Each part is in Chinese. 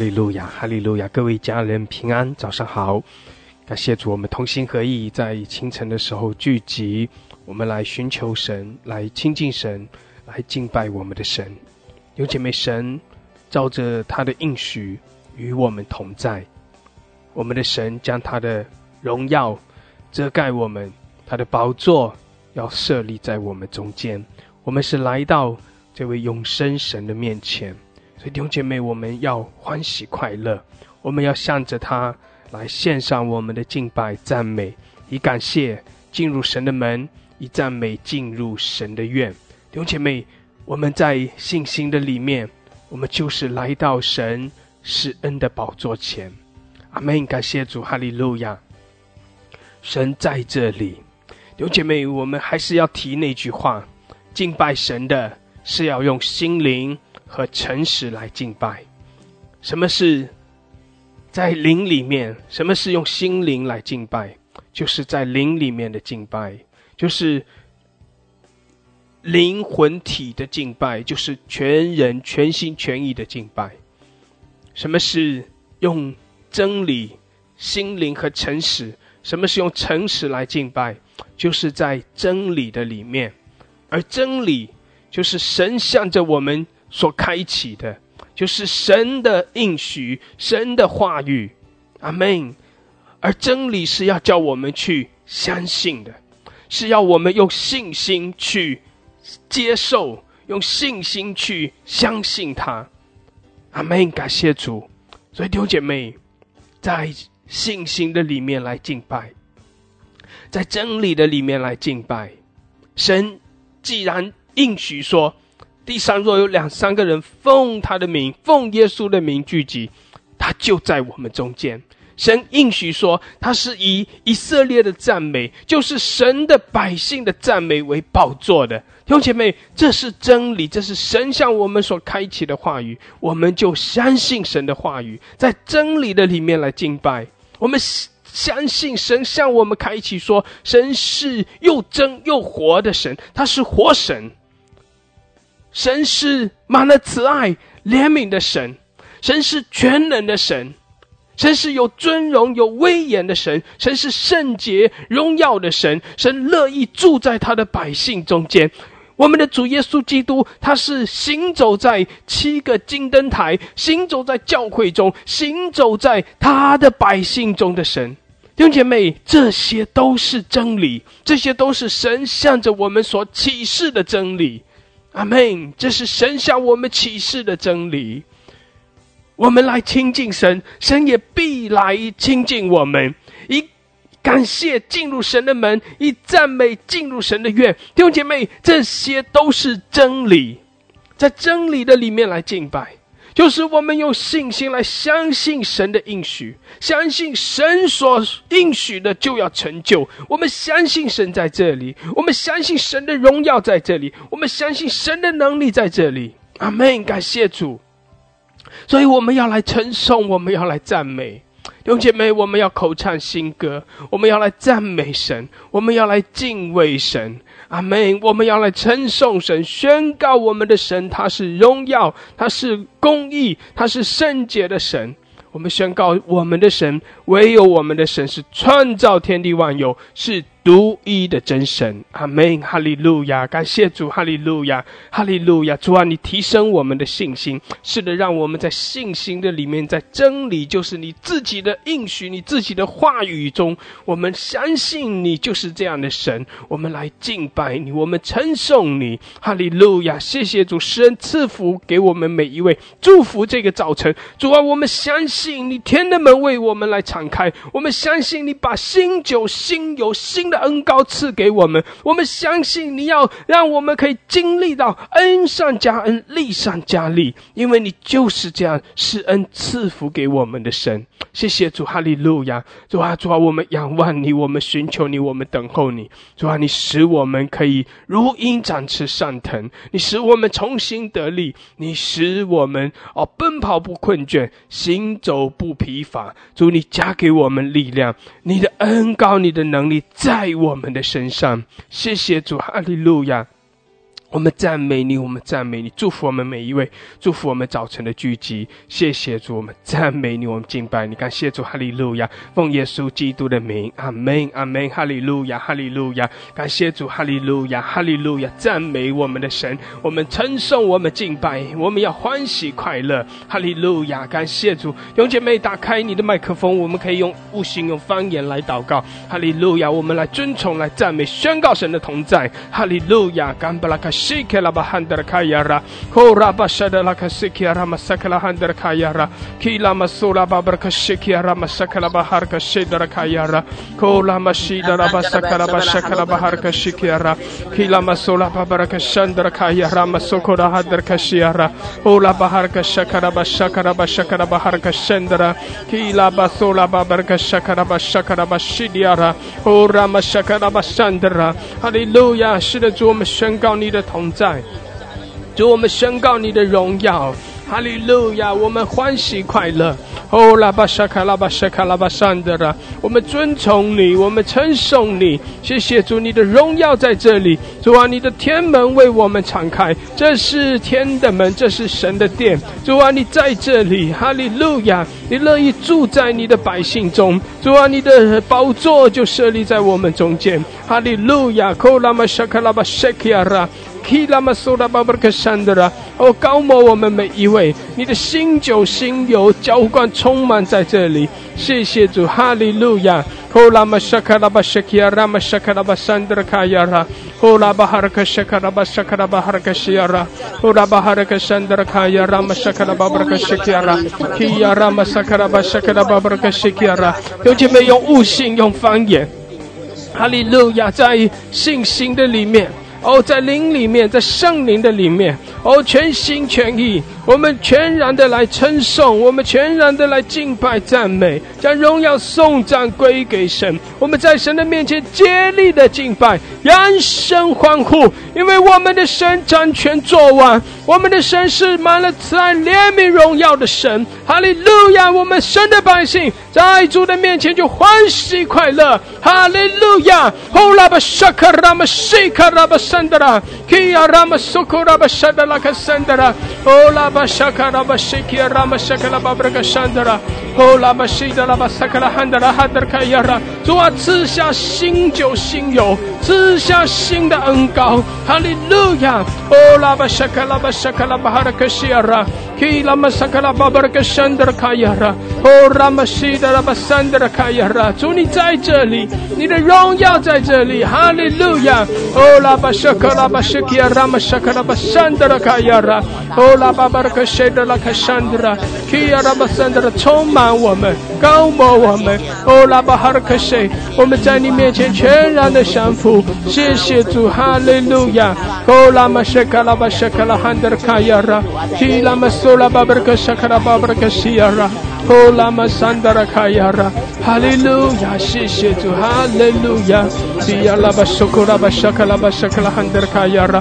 利路亚，哈利路亚！各位家人平安，早上好！感谢主，我们同心合意在清晨的时候聚集，我们来寻求神，来亲近神，来敬拜我们的神。有姐妹，神照着他的应许与我们同在，我们的神将他的荣耀遮盖我们，他的宝座要设立在我们中间。我们是来到这位永生神的面前，所以弟兄姐妹，我们要欢喜快乐，我们要向着他来献上我们的敬拜赞美，以感谢进入神的门，以赞美进入神的院。弟兄姐妹，我们在信心的里面，我们就是来到神施恩的宝座前。阿们，感谢主，哈利路亚！神在这里。弟兄姐妹，我们还是要提那句话，敬拜神的是要用心灵和诚实来敬拜。什么是在灵里面？什么是用心灵来敬拜？就是在灵里面的敬拜，就是灵魂体的敬拜，就是全人全心全意的敬拜。什么是用真理、心灵和诚实？什么是用诚实来敬拜？就是在真理的里面，而真理就是神向着我们所开启的，就是神的应许，神的话语。阿们。而真理是要叫我们去相信的，是要我们用信心去接受，用信心去相信它。阿们，感谢主。所以弟兄姐妹，在信心的里面来敬拜，在真理的里面来敬拜。神既然应许说，地上若有两三个人奉他的名，奉耶稣的名聚集，他就在我们中间。神应许说，他是以以色列的赞美，就是神的百姓的赞美为宝座的。弟兄姐妹，这是真理，这是神向我们所开启的话语，我们就相信神的话语，在真理的里面来敬拜。我们相信神向我们开启说，神是又真又活的神，他是活神。神是满了慈爱怜悯的神，神是全能的神，神是有尊荣有威严的神，神是圣洁荣耀的神，神乐意住在他的百姓中间。我们的主耶稣基督，他是行走在7个金灯台，行走在教会中，行走在他的百姓中的神。弟兄姐妹，这些都是真理，这些都是神向着我们所启示的真理。阿们，这是神向我们启示的真理。我们来亲近神，神也必来亲近我们。以感谢进入神的门，以赞美进入神的院。弟兄姐妹，这些都是真理，在真理的里面来敬拜，就是我们用信心来相信神的应许，相信神所应许的就要成就。我们相信神在这里，我们相信神的荣耀在这里，我们相信神的能力在这里。阿们，感谢主。所以我们要来称颂，我们要来赞美。弟兄姐妹，我们要口唱新歌，我们要来赞美神，我们要来敬畏神。阿们，我们要来称颂神，宣告我们的神他是荣耀，他是公义，他是圣洁的神。我们宣告我们的神，唯有我们的神是创造天地万有，是独一的真神。阿们，哈利路亚！感谢主，哈利路亚，哈利路亚！主啊，你提升我们的信心，是的，让我们在信心的里面，在真理，就是你自己的应许，你自己的话语中，我们相信你就是这样的神，我们来敬拜你，我们称颂你。哈利路亚！谢谢主，施恩赐福给我们每一位，祝福这个早晨。主啊，我们相信你天的门为我们来敞开，我们相信你把新酒、新油、新的恩膏赐给我们，我们相信你要让我们可以经历到恩上加恩，利上加利，因为你就是这样施恩赐福给我们的神。谢谢主，哈利路亚！主啊，主啊，我们仰望你，我们寻求你，我们等候你。主啊，你使我们可以如鹰展翅上腾，你使我们重新得力，你使我们奔跑不困倦，行走不疲乏。主，你加给我们力量，你的恩膏，你的能力在我们的身上。谢谢主，哈利路亚！我们赞美你，我们赞美你，祝福我们每一位，祝福我们早晨的聚集。谢谢主，我们赞美你，我们敬拜你，感谢主，哈利路亚，奉耶稣基督的名，阿们，阿们，哈利路亚，哈利路亚，感谢主，哈利路亚，哈利路亚，赞美我们的神，我们称颂，我们敬拜，我们要欢喜快乐，哈利路亚，感谢主。弟兄姐妹，打开你的麦克风，我们可以用悟性、用方言来祷告，哈利路亚，我们来尊崇、来赞美、宣告神的同在，哈利路亚，干巴拉卡。Sikela bahandar kayara, Kora bashada la kasikiara masakala handar kayara, Kila masura babarka shikiara masakala baharka shidara kayara, Kola mashida rabasakala bashakala baharka shikiara, Kila masura babarka shandar kayara masokora handar kashiara, Ola baharka shakara bashakara bashakara baharka shandara, Kila basura babarka shakara bashakara bashidiara, Ora mashakara bashandara, Hallelujah, 是的，主，我们宣告你的同在，主，我们宣告你的荣耀，哈利路亚，我们欢喜快乐。哦，拉巴沙卡拉巴沙卡拉巴山德拉，我们尊崇你，我们称颂你。谢谢主，你的荣耀在这里。主啊，你的天门为我们敞开，这是天的门，这是神的殿。主啊，你在这里，哈利路亚，你乐意住在你的百姓中。主啊，你的宝座就设立在我们中间。哈利路亚，哦，拉巴沙卡拉巴沙卡拉。哦，高摩我们每一位，你的新酒新油浇灌充满在这里，谢谢主，哈利路亚。哦，拉玛沙卡拉巴沙基亚拉玛沙卡拉巴山德卡亚拉，哦，拉巴哈克沙卡拉巴沙卡拉巴哈克西亚拉，哦，拉巴哈克山德卡亚拉玛沙卡拉巴巴克西基亚拉，基亚拉玛沙卡拉巴沙卡拉巴巴克西基亚拉。有姐妹用悟性、用方言，哈利路亚，在信心的里面。哦，在灵里面，在圣灵的里面，哦，全心全意，我们全然的来称颂，我们全然的来敬拜赞美，将荣耀颂赞归给神。我们在神的面前竭力的敬拜，扬声欢呼，因为我们的神掌权作王，我们的神是满了慈爱怜悯荣耀的神。哈利路亚！我们神的百姓在主的面前就欢喜快乐。哈利路亚！哦，拉巴沙卡拉巴西卡拉巴。Sandra, Kia Rama Sukura Bashada Laka Sandra, Ola Bashaka Rabashiki Rama Shakala Babraka Sandra, Ola Bashida Rabasakala Handra Hadar Kayara, 主啊，赐下新酒新油，赐下新的恩膏，哈利路亚。Ola Bashakala Bashakala Baharaka Shira, Kila Masakala Babraka Sandra Kayara, Ola Bashida Rabasandra Kayara, 主你在这里，你的荣耀在这里，哈利路亚。Ola Bashakala Shakara Bashakia Rama Shakara Basandra Kayara, Ola Babarka Shedra Kashandra, Kia Rabasandra, 充满我们，高摩我们，Ola Baharka Shay, 我们在你面前全然的降服，谢谢主，哈利路亚。Ola Mashakala Bashakala Handra Kayara, Kila Masola Babarka Shakara Babarka Shiara, Ola Masandra Kayara, 哈利路亚，谢谢主，哈利路亚。Kia Rabashakura Bashakala Bashakala Handar Kayara,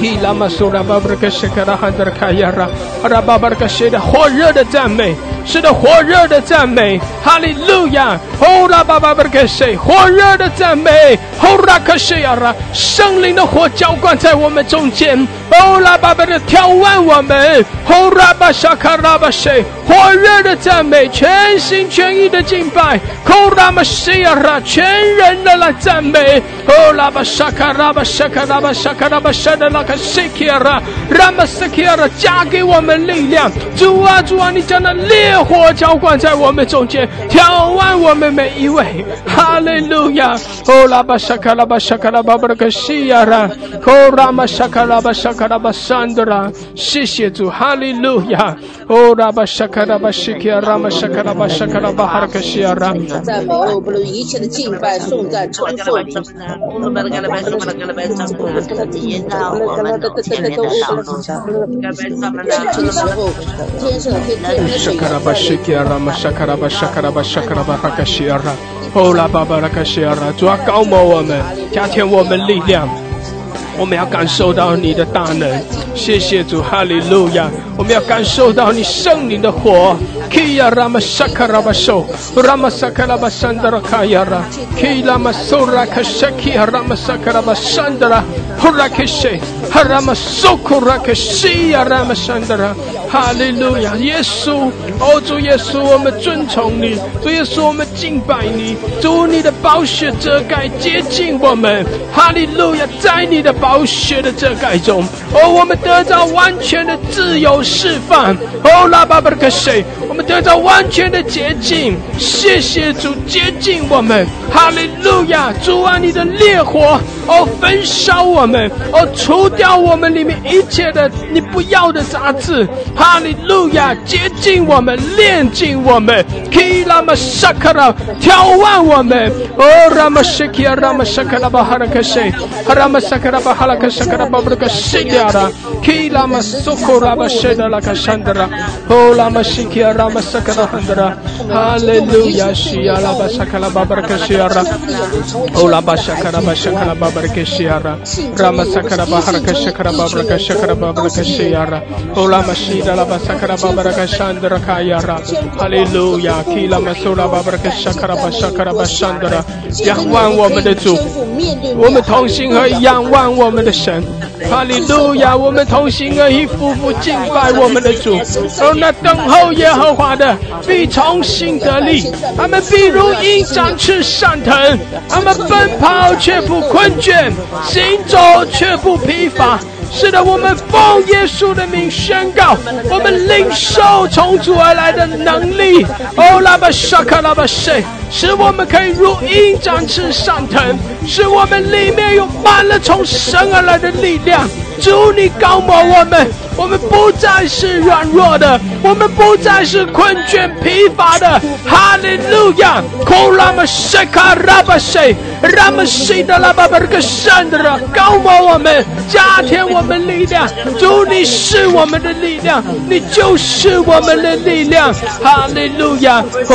Hila Masura Babarka Shakara Handar Kayara, Rababarka Shida, 火热的赞美，是的，火热的赞美，哈利路亚。哦，拉巴巴巴克西，火热的赞美，哦，拉克西亚拉，圣灵的火浇灌在我们中间，哦，拉巴巴的挑旺我们，哦，拉巴沙卡拉巴西，火热的赞美，全心全意的敬拜，哦，拉巴西亚拉，全人的来赞美，哦，拉巴沙卡拉巴沙卡拉巴沙卡拉巴沙的拉克西亚拉，拉巴西亚拉，加给我们力量，主啊，主啊，你将那烈火浇灌在我们中间，挑旺我们每一位，哈利路亚。哦，拉巴沙卡拉巴沙卡拉巴巴克西亚拉，哦，拉玛沙卡拉巴沙卡拉巴山德拉，谢谢主，哈利路亚。哦，拉巴沙卡拉巴西基亚拉玛沙卡拉巴沙卡拉巴哈克西亚拉。赞美我们一切的敬拜、颂赞、称颂。Shakaraba Shakaraba Shakaraba Shakaraba Hakashira, Ola Baba Rakashira, 主啊，高摩我们，加添我们力量，我们要感受到你的大能。谢谢主，哈利路亚！我们要感受到你圣灵的火。Kia rama shakara baso, rama shakara basandra kayara. Kia masura kashaki rama shakara basandra, hurakeshi, rama sokurakeshi rama sandra. 哈利路亚！耶稣，哦主耶稣，我们尊崇你，主耶稣，我们敬拜你，主你的宝血遮盖洁净我们。哈利路亚！在你的宝血的遮盖中，哦我们得到完全的自由释放。哦拉巴布克谁？我们得到完全的洁净，谢谢主洁净我们，哈利路亚！主啊，你的烈火哦焚烧我们，哦除掉我们里面一切的你不要的杂质，哈利路亚！洁净我们，炼净我们，挑旺我们，哦拉玛西基拉玛沙卡拉巴哈拉克西，拉玛沙卡拉巴哈拉克沙卡拉巴布克西亚拉，拉玛苏库拉巴谢拉拉卡山德拉，哦拉玛西基。Rama sakala handra, hallelujah, shia la basakala babarakashiara, ola basakala basakala babarakashiara, Rama sakala baharakashakala babarakashakala babarakashiara, ola mashida la basakala babarakashandra kayara, hallelujah, kila masura babarakashakala basakala bashandra, 仰望我们的主，我们同心合意仰望我们的神，哈利路亚，我们同心合意夫妇敬拜我们的主，而那等候耶和华的必重新得力，他们必如鹰展翅上腾，他们奔跑却不困倦，行走却不疲乏。是的，我们奉耶稣的名宣告，我们领受从主而来的能力，哦拉巴沙卡拉巴塞，使我们可以如鹰展翅上腾，使我们里面有满了从神而来的力量。主你膏抹我们，我们不再是软弱的，我们不再是困倦疲乏的，哈利路亚！膏抹我们，加添我们力量，主你是我们的力量，你就是我们的力量，哈利路亚！哈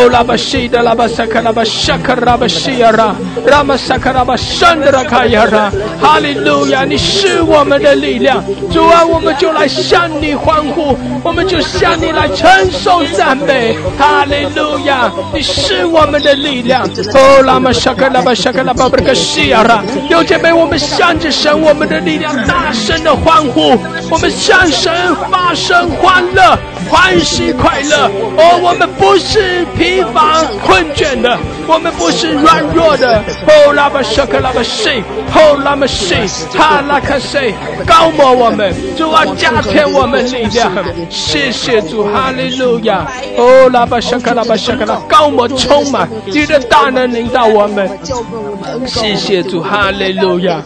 利路亚！你是我们的力量，主啊，我们就来向你欢呼，我们就向你来承受赞美，哈利路亚！你是我们的力量。哦，拉玛沙克拉巴沙克拉巴布克西亚拉，有姐妹，我们向着神，我们的力量，大声的欢呼，我们向神发声欢乐，欢喜快乐。哦，我们不是疲乏困倦的，我们不是软弱的。哦，拉巴沙克拉巴西，哦，拉玛西，哈拉克西。高摩我们，主啊，加添我们力量，谢谢主，哈利路亚！哦，拉巴沙卡拉巴沙卡拉，高摩充满你的大能领导我们，谢谢主，哈利路亚！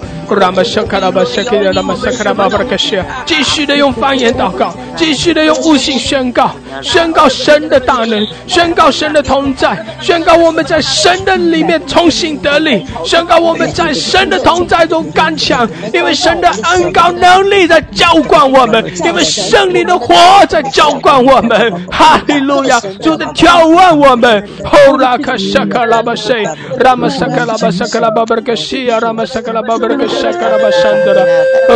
继续的用方言祷告，继续的用悟性宣告，宣告神的大能，宣告神的同在，宣告我们在神的里面重新得力，宣告我们在神的同在中刚强，因为神的恩膏能力在浇灌我们，因为圣灵的火在浇灌我们，哈利路亚！主的挑旺我们，哦拉卡沙卡拉巴塞，拉玛沙卡拉巴沙卡拉巴布克西亚，拉玛沙卡拉巴布克西亚。Shakala Bashandra,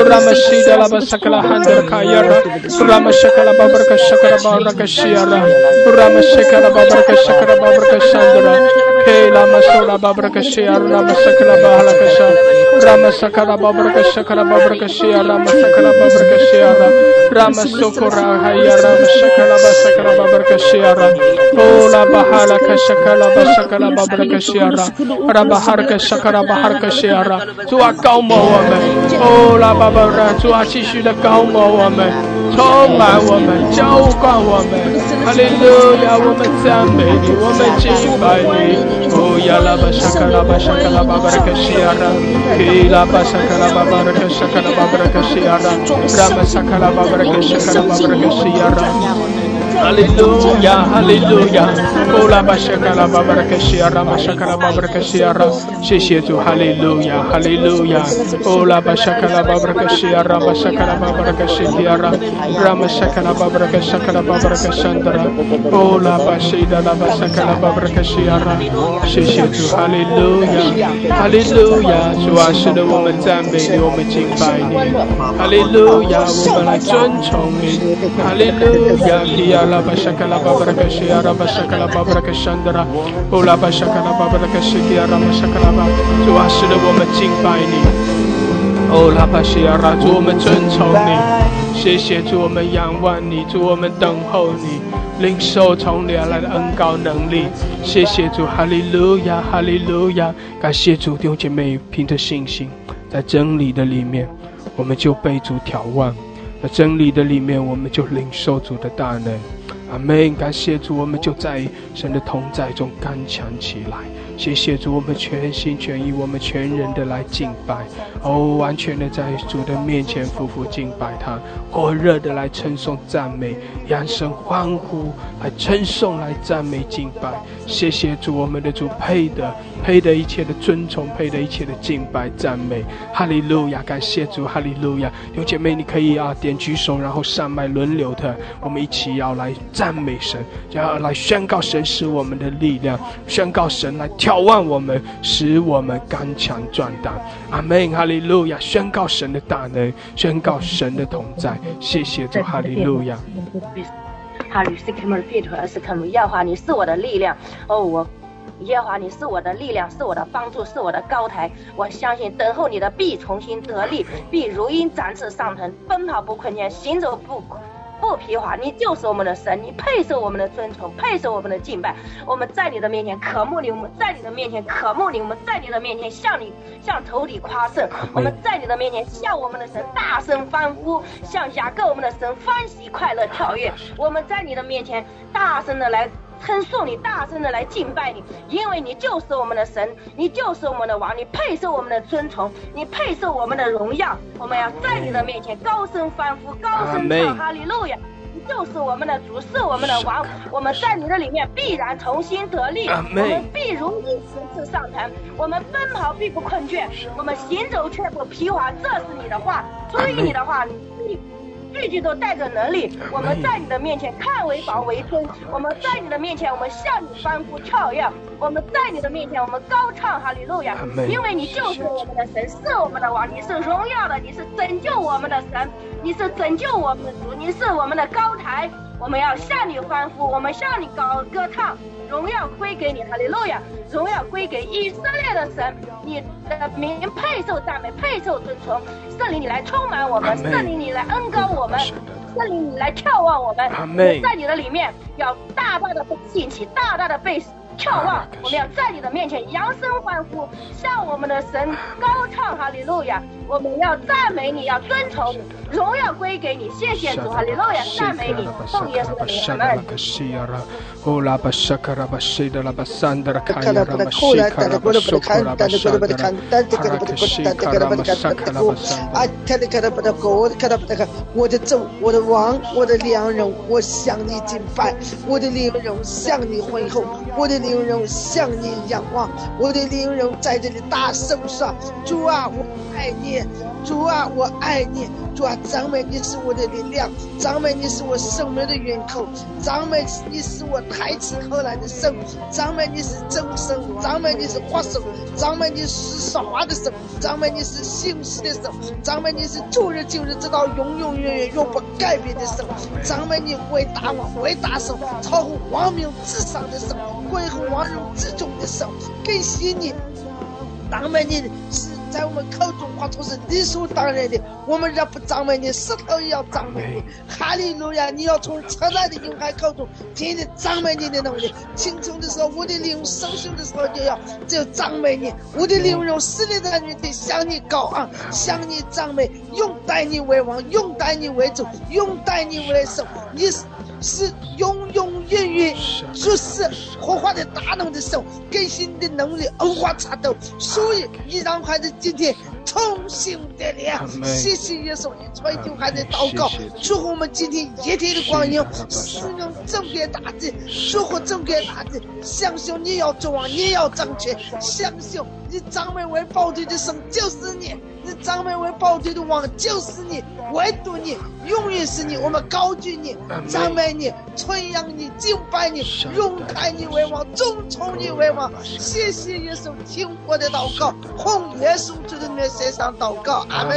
Ramashida Labasakala Handra Kayara, Ramashakala Babarka Shakara Baraka Shiara, Ramashakala Babarka Shakara Babarka Shandra, Kayla Masura Babarka Shiara, Ramasakala Bahalakasha, Ramasakala Babarka Shakara Babarka Shiara, Ramasakala Babarka Shiara, Ramasukura Hayara, Ramasakala Basakala Babarka Shiara, Ola Bahalaka Shakala Basakala Babarka Shiara, Rabaharka Shakara Baharka Shiara, to a高摩我们，哦拉巴巴拉，主啊，继续的高摩我们，充满我们，浇灌我们，哈利路亚，我们赞美你，我们敬拜你。哦呀拉巴沙卡拉巴沙卡拉巴巴拉克西亚拉，提拉巴沙卡拉巴巴拉克沙卡拉巴巴拉克西亚拉，拉巴沙卡拉巴巴拉克沙卡拉巴巴拉克西亚拉。Hallelujah, hallelujah. Kola bashakala babarakashiara, bashakala babarakashiara. Sheshetu, hallelujah, hallelujah. Kola bashakala babarakashiara, bashakala babarakashiara. Ramashakala babarakashakala babarakashandra. Kola bashida la bashakala babarakashiara. Sheshetu, hallelujah, hallelujah. Shwashida woman zambe ni omaching by ni. Hallelujah, woman chonchongi. Hallelujah. La bashakala babarakashia rabashakala babarakashandra ola bashakala babarakashia ramashakala bab to wash the woman ching baini ola bashia ratu men chen chong ni xie xie tu men yang wan ni tu men deng hou ni ling shou chong le la en gao neng li xie xie tu hallelujah hallelujah 感谢主弟兄姐妹凭着信心在真理的里面我们就被主挑旺在真理的里面我们就领受主的大能阿们感谢主我们就在神的同在中刚强起来谢谢主我们全心全意我们全人的来敬拜完全的在主的面前匍匐敬拜他热的来称颂赞美扬声欢呼来称颂来赞美敬拜谢谢主我们的主配得一切的尊崇配得一切的敬拜赞美哈利路亚感谢主哈利路亚弟兄姐妹你可以点举手然后上麦轮流的我们一起要来赞美神要来宣告神使我们的力量宣告神来眺望我们使我们刚强壮胆阿们哈利路亚宣告神的大能宣告神的同在谢谢主哈利路亚哈利斯克门佩托斯克姆耶和华你是我的力量我耶和华你是我的力量是我的帮助是我的高台我相信等候你的必重新得力必如鹰展翅上腾奔跑不困倦行走不疲乏你就是我们的神你配受我们的尊崇配受我们的敬拜我们在你的面前渴慕你我们在你的面前渴慕你我们在你的面前向你向头顶夸胜我们在你的面前向我们的神大声欢呼向雅各我们的神欢喜快乐跳跃我们在你的面前大声的来称颂你大声的来敬拜你因为你就是我们的神你就是我们的王你配受我们的尊崇你配受我们的荣耀我们要在你的面前高声欢呼高声唱哈利路亚你就是我们的主是我们的王我们在你的里面必然重新得力我们必如鹰展翅上腾我们奔跑必不困倦我们行走却不疲乏这是你的话出于你的话你句句都带着能力我们在你的面前看为宝为尊我们在你的面前我们向你欢呼跳跃我们在你的面前我们高唱哈利路亚因为你就是我们的神是我们的王你是荣耀的你是拯救我们的神你是拯救我们的主你是我们的高台我们要向你欢呼我们向你高歌唱荣耀归给你哈利路亚荣耀归给以色列的神你的名配受赞美配受尊崇圣灵你来充满我们圣灵你来恩膏我们圣灵你来眺望我们我在你的里面要大大的被兴起大大的被眺望我们要在你的面前扬声欢呼向我们的神高唱哈利路亚我们要赞美你要尊崇你荣耀归给你谢谢主哈利路亚赞美你奉耶稣的名阿们我的王我的良人我向你敬拜我的灵人向你回后我的灵人向你仰望我的灵人在这里大声说主啊我爱你主啊我爱你主啊赞美你是我的力量赞美你是我生命的源口赞美你是我抬起后来的神赞美你是真神赞美你是活神赞美你是赏罚的神赞美你是信实的神赞美你是旧日旧日直到永永远远永不改变的神赞美你伟大王伟大神超乎王命之上的神贵乎王荣之中的神更喜你赞美你是在我们口中话都是理所当然的我们若不赞美你石头也要赞美你哈利路亚你要从强大的婴孩口中听你赞美你的能力清晨的时候我的灵生锈的时候就要就赞美你我的灵用势力的女帝向你高昂向你赞美用待你为王用待你为主用待你为首你是永永孕育就是活化的大脑的手，更新的能力欧化查斗，所以你让孩子今天重新得了。谢谢耶稣，你传递孩子祷告，祝福我们今天一天的光阴使用正确大字，祝福正确大字，相信你要做王，你要掌权，相信你张美为暴君的神就是你，你张美为暴君的王就是你，唯独你，永远是你，我们高举你，赞美你，传扬你，敬拜你，荣开你为王，忠从你为王。谢谢耶稣，听我的祷告，奉耶稣基督的名献上祷告，阿们，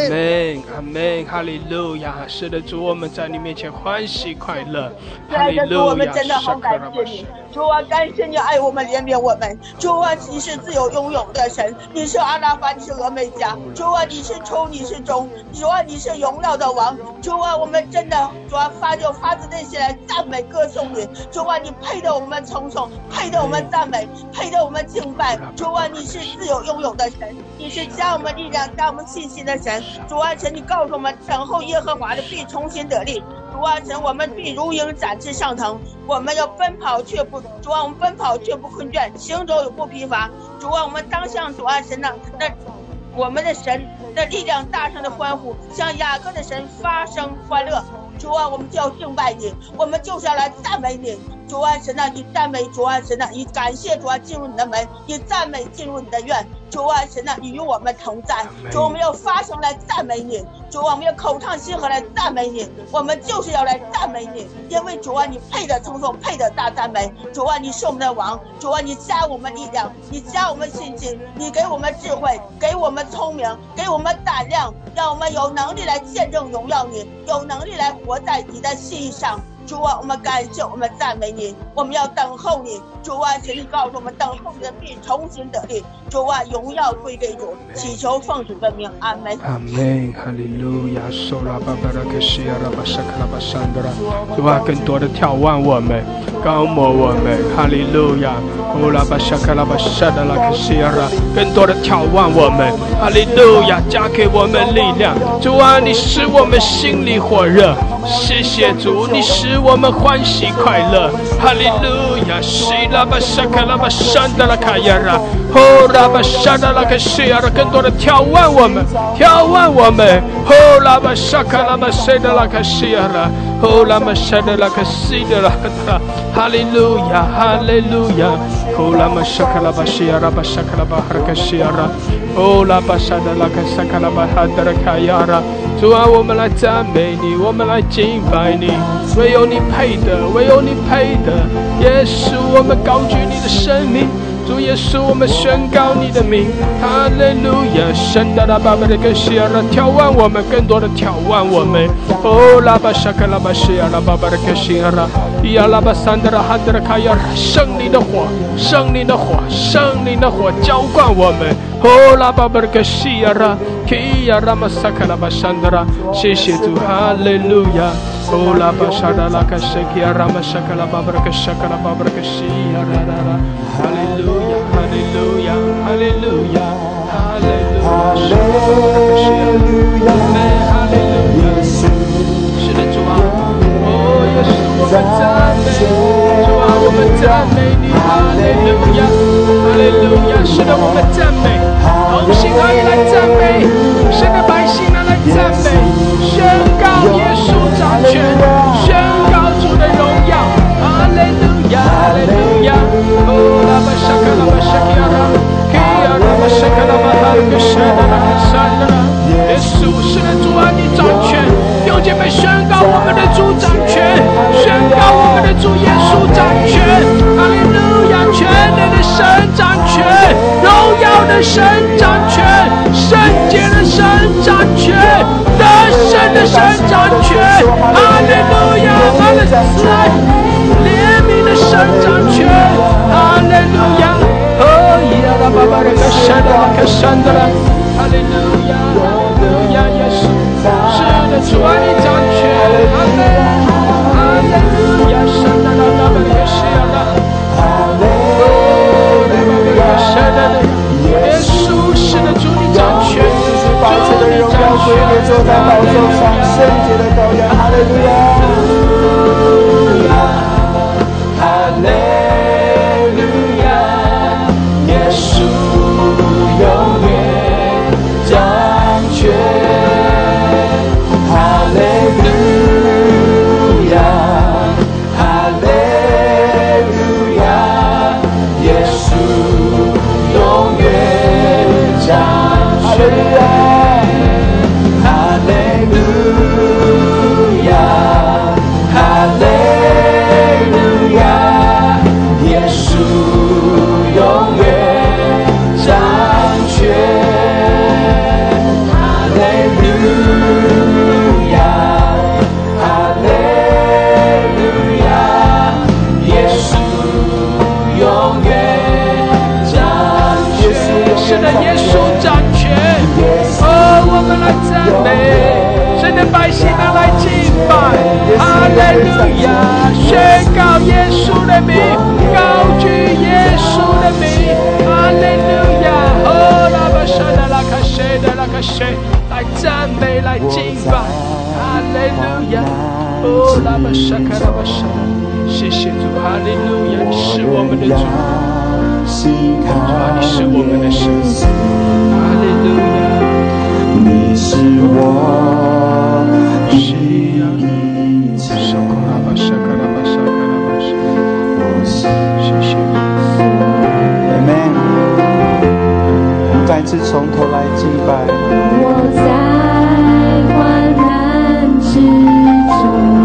阿们，哈利路亚。是的，主，我们在你面前欢喜快乐，哈利路亚。主，我们真的好感谢你，主啊，感谢你爱我们，怜悯我们。主啊，你是自由拥有的神，你是阿拉法，你是俄美加。主啊，你是冲，你是中，主啊，你是荣耀的王。主啊，我们真的，主啊，发自内心来赞美歌颂你。主啊，你配得我们称颂，配得我们赞美，配得我们敬拜。主啊，你是自由拥有的神，你是加我们力量、加我们信心的神。主啊，神，你告诉我们，等候耶和华的必重新得力。主啊，神，我们必如鹰展翅上腾，我们要奔跑却不，主啊，我们奔跑却不困倦，行走也不疲乏。主啊，我们当向主啊神呐，那我们的神的力量大声的欢呼，向雅各的神发声欢乐。主啊，我们就要敬拜你，我们就是要来赞美你。主啊神呐，你赞美，主啊神呐，你感谢，主啊进入你的门，你赞美进入你的院。主啊神呐，你与我们同在。主啊，我们要发声来赞美你，主啊，我们要口唱心和来赞美你，我们就是要来赞美你，因为主啊，你配得称颂，配得大赞美。主啊，你是我们的王，主啊，你加我们力量，你加我们信心，你给我们智慧，给我们聪明，给我们胆量，让我们有能力来见证荣耀你，有能力来活在你的心意上。主啊，我们感谢，我们赞美你，我们要等候你。主啊，请你告诉我们，等候你的必重新得力。主啊，荣耀归给主，祈求奉主的名，阿门，阿门，哈利路亚。主啊，更多的眺望我们，高摩我们，哈利路亚。更多的眺望我们，哈利路亚，加给我们力量。主啊，你使我们心里火热，谢谢主，你使我们欢喜快乐，哈利路亚。更多的眺望我们，眺望我们，哈利路亚，哈利路亚。主啊，我们来赞美你，我们来敬拜你，唯有你配得，唯有你配得。耶稣，我们高举你的生命，主耶稣，我们宣告你的名，哈利路亚。神的拉巴巴的格西亚拉，眺望我们，更多的眺望我们。哦，拉巴沙克拉巴西亚拉巴巴的格西亚拉，伊亚拉巴三德拉哈德拉卡亚，圣灵的火，圣灵的火，圣灵的火浇灌我们。哦，拉巴巴的格西亚拉。谢谢主，哈利路亚。哦，拉巴沙拉拉卡西亚拉玛沙卡拉巴巴卡沙卡拉巴巴卡西亚拉拉拉，哈利路亚，哈利路亚，哈利路亚，哈利路亚，哈利路亚。是的，主啊，哦，耶稣，我们赞美，主啊，我们赞美你，哈利路亚，哈利路亚。是的，我们赞美，同心合意来赞美。神的百姓拿来赞美，宣告耶稣掌权，宣告主的荣耀。哈利路亚，哈利路亚。哦，拉巴沙卡拉巴沙基拉，基拉巴沙卡拉巴哈格什拉拉沙拉拉。耶稣，是的，主啊，你掌权。弟兄姐妹，宣告我们的主掌权，宣告我们的主耶稣掌权。哈利路亚，全能的神掌权，荣耀的神掌权，圣洁的神掌权，得胜的神掌权，哈利路亚，他的慈爱怜悯的神掌权，哈利路亚。哦，耶拉巴巴的格山的拉克山的拉，哈利路亚，哈利路亚，耶稣，是的，主啊，你掌权，阿门，哈利路亚，山的拉拉巴的格西亚拉，哈利路亚，山的拉。耶稣，是的，主你掌权，把这个荣耀归给坐在宝座上圣洁的羔羊，哈利路亚，哈利路亚。我们来赞美，神的百姓们来敬拜，哈利路亚！宣告耶稣的名，高举耶稣的名，哈利路亚！哦，拉巴沙的拉卡西的拉卡西，来赞美，来敬拜，哈利路亚！哦，拉巴沙卡拉巴沙，谢谢主，哈利路亚，是我们的主。主啊，你是我们的神，哈利路亚！你是我的依靠，我是主。阿门。再次从头来敬拜。我在患难之中。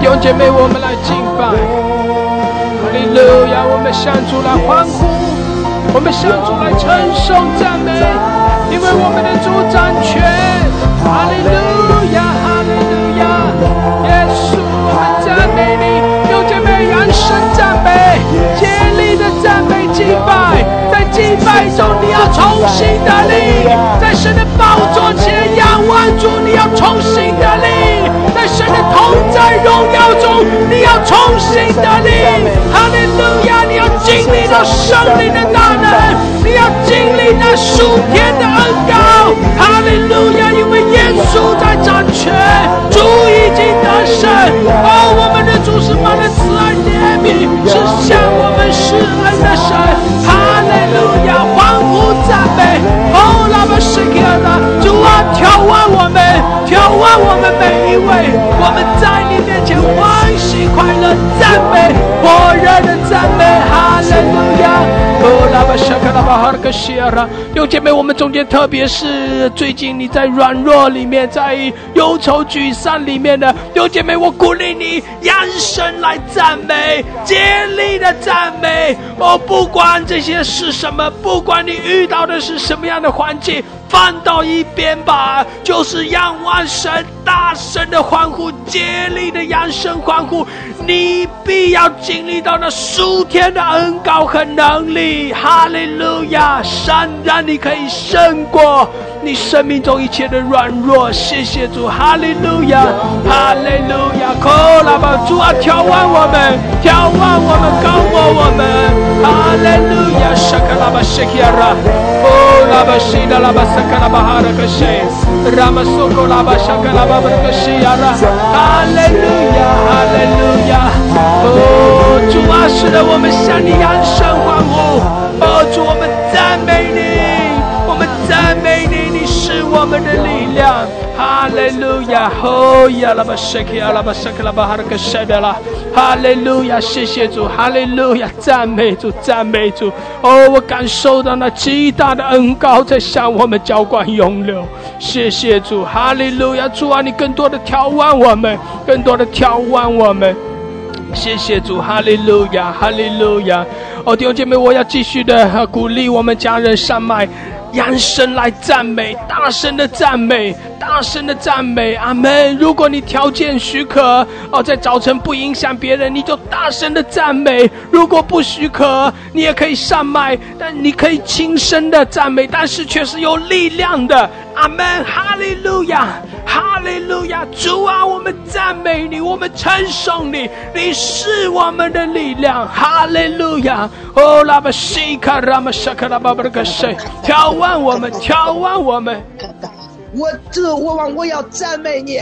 弟兄姐妹，我们中间，特别是最近你在软弱里面，在忧愁沮丧里面的弟兄姐妹，我鼓励你扬声来赞美，竭力的赞美。哦，不管这些是什么，不管你遇到的是什么样的环境，放到一边吧，就是仰望神，大声的欢呼，竭力的扬声欢呼，你必要经历到那属天的恩膏和能力。哈利路亚！神让你可以胜过你生命中一切的软弱。谢谢主，哈利路亚，哈利路亚！主啊，眺望我们，眺望我们，高摩我们，哈利路亚！哈利路亚，哈利路亚！哦，主啊，是的，我们向你扬声欢呼。哦，主，我们赞美你，我们赞美你，你是我们的力量。哈利 Hallelujah. Oh ya la bashake ya la bashake la baharaka shebela. Hallelujah. 谢谢主。Hallelujah. 赞美主，赞美主。哦，我感受到那极大的恩膏在向我们浇灌涌流。谢谢主。Hallelujah。主啊，你更多的挑旺我们，更多的挑旺我们。谢谢主，哈利路亚，哈利路亚！哦，弟兄姐妹，我要继续的、鼓励我们家人上麦，扬声来赞美，大声的赞美，大声的赞美，阿们！如果你条件许可，哦，在早晨不影响别人，你就大声的赞美；如果不许可，你也可以上麦，但你可以轻声的赞美，但是却是有力量的。阿们，哈利路亚，哈利路亚！主啊，我们赞美你，我们称颂你，你是我们的力量。哈利路亚！哦，拉巴西卡拉玛沙卡拉巴布拉克谁？挑旺我们，挑旺我们！我指我王，我要赞美你；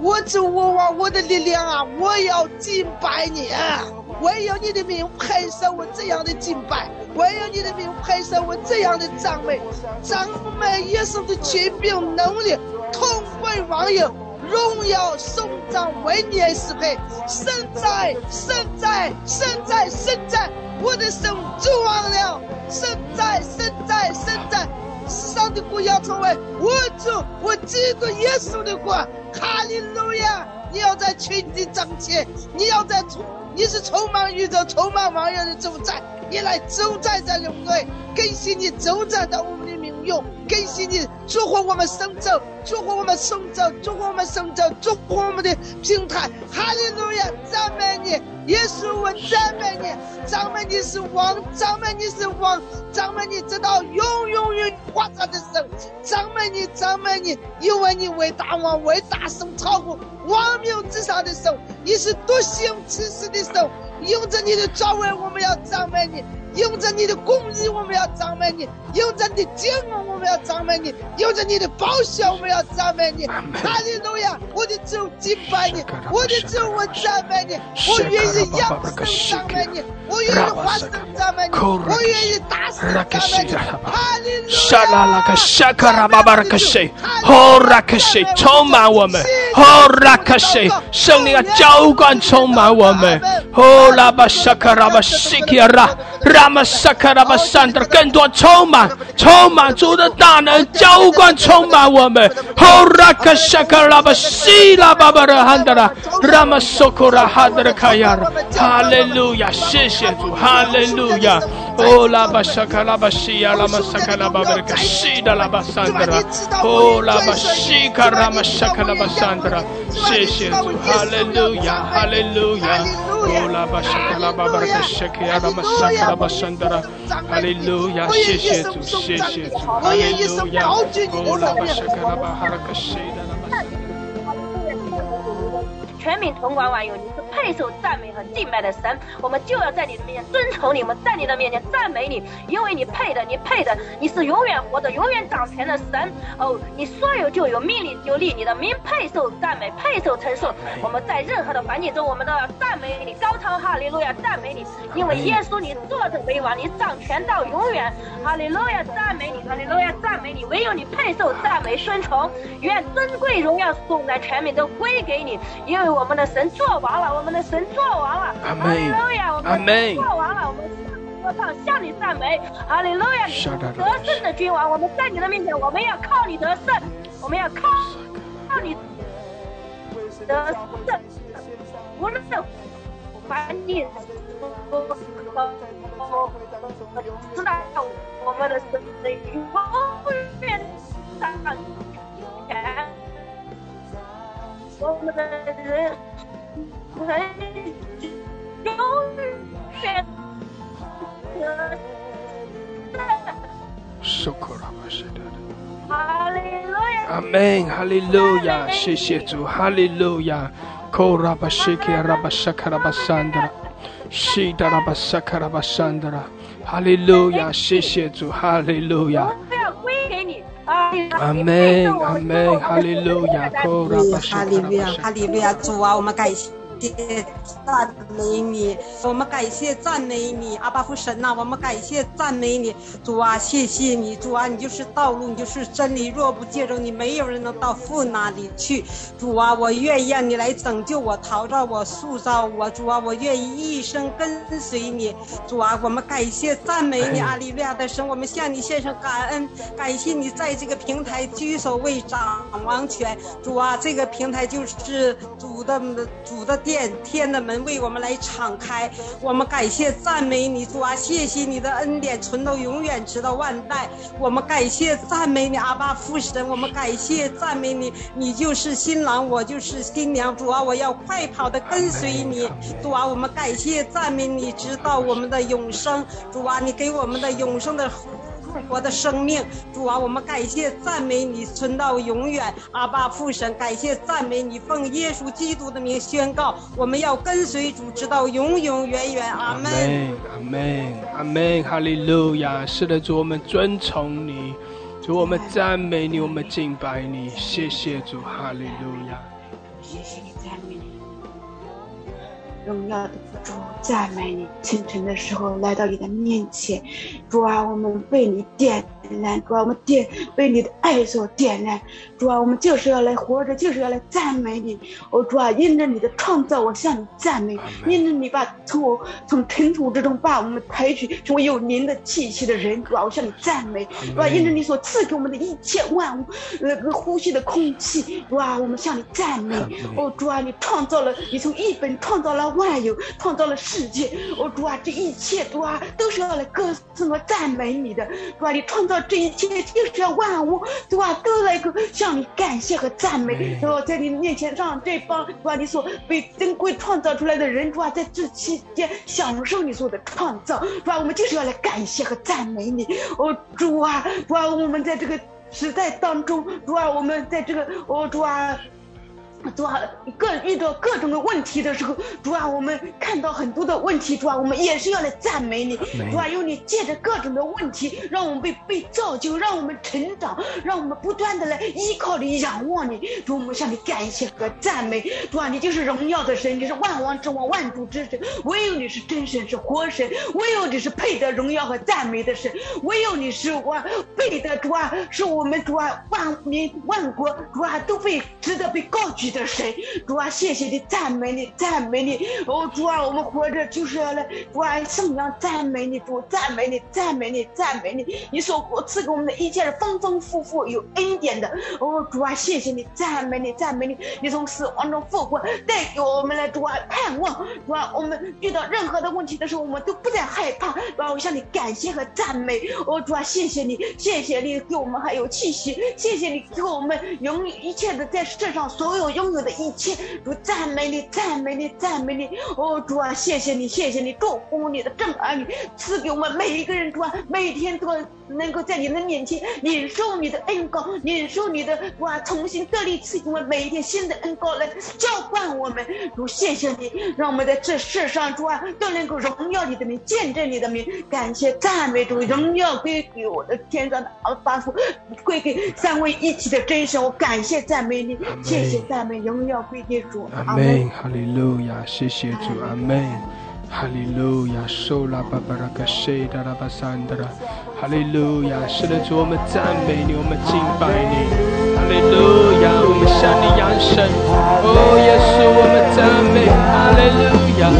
我指我王，我的力量啊！我要敬拜你、啊，我要你的名配受我这样的敬拜。唯有你的名配受我这样的赞美，赞美耶稣的权柄能力，痛快网友荣耀颂赞为你而支配。圣哉，圣哉，圣哉，圣哉！我的神主王了，圣哉，圣哉，圣哉！世上的国要成为我主我基督耶稣的国。哈利路亚！你要在群体掌权，你要在充，你是充满宇宙、充满王友的主宰。你来主宰这领队，更新你主宰的我们的民用，更新你祝福我们深州，祝福我们深州，祝福我们深州，祝福我们的平台。哈利路亚！赞美你，耶稣，我赞美你，赞美你是王，赞美你是王，赞美你直到永永远夸赞的神，赞美你，赞美你，因为你为大王，为大神，超过万民之上的神，你是独行其事的神。用着你的作为，我们要赞美你；用着你的公义，我们要赞美你；用着你的结果，我们要赞美你；用着你的保险，我们要赞美你。哈利路亚！我的主敬拜你，我的主我赞美你，我愿意扬声赞美你，我愿意发声赞美你，我愿意大声赞美你。哈利路亚！充满我们。哦，拉克西，圣灵啊，浇灌充满我们。哦，拉巴沙卡拉巴西基拉，拉玛沙卡拉巴山德，更多充满，充满主的大能，浇灌充满我们。哦，拉克沙卡拉巴西拉巴巴拉汉德拉，拉玛苏库拉哈德卡亚拉。哈利路亚，谢谢主，哈利路亚。哦，拉巴沙卡拉巴西亚拉玛沙卡拉巴巴拉西德拉巴山德拉，哦，拉巴西卡拉玛沙卡拉巴山。谢谢主，哈利路亚，哈利路亚，哦，拉巴沙卡拉巴巴拉沙克拉玛沙卡拉巴山德拉，哈利路亚，谢谢主，谢谢主，哈利路亚，哦，拉巴沙卡拉巴哈拉克西德拉玛。全民同管网友，你是配受赞美和敬拜的神，我们就要在你的面前尊崇你，我们在你的面前赞美你，因为你配的，你配的，你是永远活着、永远掌权的神。哦，你说有就有，命令就立，你的名配受赞美，配受称颂。我们在任何的环境中，我们都要赞美你，高唱哈利路亚，赞美你，因为耶稣你坐着为王，你掌权到永远。哈利路亚，赞美你，哈利路亚，赞美你，唯有你配受赞美、尊崇。愿尊贵荣耀颂赞全民都归给你，因为。我们的神做完了，我们的神做完了，哈利路亚！我们的神做完了，我们向你歌唱，向你赞美，哈利路亚！你是得胜的君王，我们在你的面前，我们要靠你得胜，我们要靠你得胜，无论环境知道我们的神永远掌权。我们的人永远得胜。哈利路亚！阿门！哈利路亚！谢谢主！哈利路亚！口拉巴西克拉巴沙卡拉巴山德拉，西达拉巴沙卡拉巴山德拉。哈利路亚！谢谢主！哈利路亚！阿门，阿门，哈利路亚，哈利路亚，哈利路亚，主啊，我们感谢。谢赞美你，我们感谢赞美你，阿爸父神呐，我们感谢赞美你，主啊，谢谢你，主啊，你就是道路，你就是真理，若不借着你，没有人能到父那里去。主啊，我愿意让你来拯救我，陶造我，塑造我，主啊，我愿意一生跟随你，主啊，我们感谢赞美你，阿利路亚的神，我们向你献上感恩，感谢你在这个平台居首位，掌王权，主啊，这个平台就是主的殿，天的门为我们来敞开，我们感谢赞美你，主啊，谢谢你的恩典存到永远直到万代，我们感谢赞美你，阿爸父神，我们感谢赞美你，你就是新郎，我就是新娘，主啊，我要快跑的跟随你，主啊，我们感谢赞美你，直到我们的永生，主啊，你给我们的永生的复活的生命，主啊，我们感谢赞美你，存到永远，阿爸父神，感谢赞美你，奉耶稣基督的名宣告，我们要跟随主直到永永远远，阿们，阿们，阿们，哈利路亚。是的，主，我们尊崇你，主，我们赞美你，我们敬拜你，谢谢主，哈利路亚。谢谢你，赞美你，荣耀的主，赞美你，清晨的时候来到你的面前，主啊，我们被你点燃，主啊，我们被你的爱所点燃，主啊，我们就是要来活着，就是要来赞美你，哦，主啊，因着你的创造，我向你赞美，因着你把从尘土之中把我们抬举成为有您的气息的人，主啊，我向你赞美，主啊，因着你所赐给我们的一切万物呼吸的空气，主啊，我们向你赞美，哦，主啊，你创造了，你从一本创造了万有，创造了世界，哦，主啊，这一切，主啊，都是要来歌颂和赞美你的，主啊，你创造这一切，就是要万物，主啊，都来向你感谢和赞美，主啊，在你面前让这帮，主啊，你所被珍贵创造出来的人，主啊，在这期间享受你所的创造，主啊，我们就是要来感谢和赞美你，哦，主啊，主啊，我们在这个时代当中，主啊，我们在这个，哦，主啊，主啊，遇到各种的问题的时候，主啊，我们看到很多的问题，主啊，我们也是要来赞美你，主啊，用你借着各种的问题，让我们被造就，让我们成长，让我们不断的来依靠你，仰望你，主，我们向你感谢和赞美，主啊，你就是荣耀的神，你是万王之王，万主之神，唯有你是真神，是活神，唯有你是配得荣耀和赞美的神，唯有你是我配得，主啊，是我们，主啊，万民万国，主啊，都值得被高举的神，主啊，谢谢你，赞美你，赞美你，哦，主啊，我们活着就是要来，主啊，颂扬赞美你，主，赞美你，赞美你，赞美你，你所赐给我们的一切是丰丰富富有恩典的，哦，主啊，谢谢你，赞美你，赞美你，你从死亡中复活，带给我们来，主啊，盼望，主啊，我们遇到任何的问题的时候，我们都不再害怕，主啊，我向你感谢和赞美，哦，主啊，谢谢你，谢谢你给我们还有气息，谢谢你给我们拥有一切的在世上所有拥有的一切，主，赞美你，赞美你，赞美你，哦，主啊，谢谢你，谢谢你，祝福你的正儿女，赐给我们每一个人，主啊，每天都能够在你的面前领受你的恩膏，领受你的，主啊，重新得力，赐给我们每一天新的恩膏来浇灌我们，主，谢谢你，让我们在这世上，主啊，都能够荣耀你的名，见证你的名，感谢赞美主，荣耀归给我的天上的阿爸父，归给三位一体的真神，我感谢赞美你，谢谢赞美，荣耀归给主，阿们，哈利路亚，谢谢主，阿们，哈利路亚，受拉巴巴拉格谢达拉巴桑德拉，哈利路亚，是的，主，我们赞美你，我们敬拜你，哈利路亚，我们向你扬声，哦，耶稣，我们赞美，哈利路亚，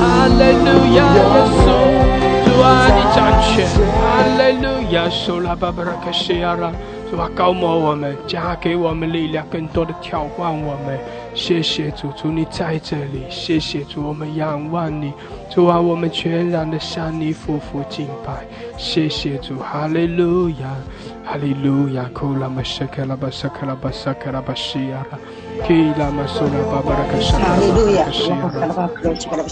哈利路亚，耶稣，主啊，你掌权，哈利路亚，受拉巴巴拉格谢拉。主啊，高摩我们，加给我们力量，更多的挑战我们。谢谢主，主你在这里，谢谢主，我们仰望你。主啊，我们全然的向你俯伏敬拜。谢谢主，哈利路亚，哈利路亚。库拉玛舍克拉巴舍克拉巴舍克拉巴西亚拉，基拉玛苏拉巴巴拉克舍拉巴西亚拉，拉巴舍克拉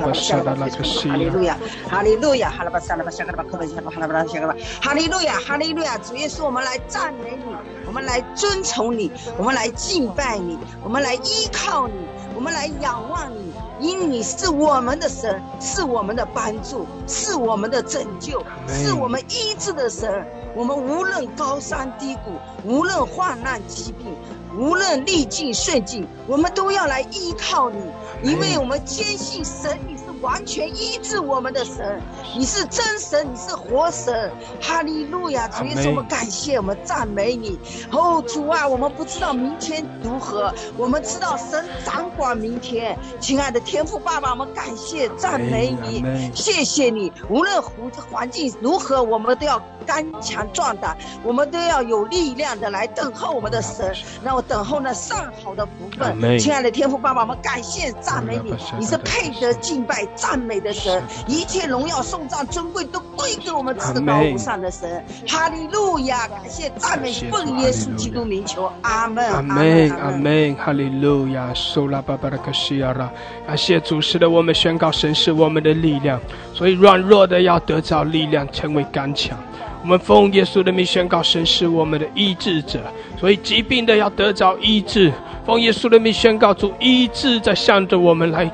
巴舍拉拉克西亚。哈利路亚，哈利路亚，哈拉巴萨拉巴舍克拉巴克拉巴哈拉巴拉舍克拉，哈利路亚，哈利。主耶稣，我们来赞美你，我们来尊崇你，我们来敬拜你，我们来依靠你，我们来仰望你，因你是我们的神，是我们的帮助，是我们的拯救，是我们医治的神。我们无论高山低谷，无论患难疾病，无论逆境顺境，我们都要来依靠你，因为我们坚信神，你是完全医治我们的神，你是真神，你是活神。哈利路亚！主耶稣，我们感谢，我们赞美你。哦，主啊，我们不知道明天如何，我们知道神掌管明天。亲爱的天父爸爸，我们感谢赞美你，谢谢你。无论环境如何，我们都要刚强壮胆，我们都要有力量的来等候我们的神，让我等候那上好的福分。亲爱的天父爸爸，我们感谢赞美你，你是配得敬拜赞美的神，一切荣耀颂赞尊贵都归给我们至高无上的神。哈利路亚！感谢赞美奉耶稣基督名求，阿们，阿们，阿们，哈利路亚！受拉巴巴的克西亚拉，感谢主，使得我们宣告神是我们的力量，所以软弱的要得着力量，成为刚强。我们奉耶稣的名宣告，神是我们的医治者，所以疾病的要得着医治。奉耶稣的名宣告，主医治在向着我们来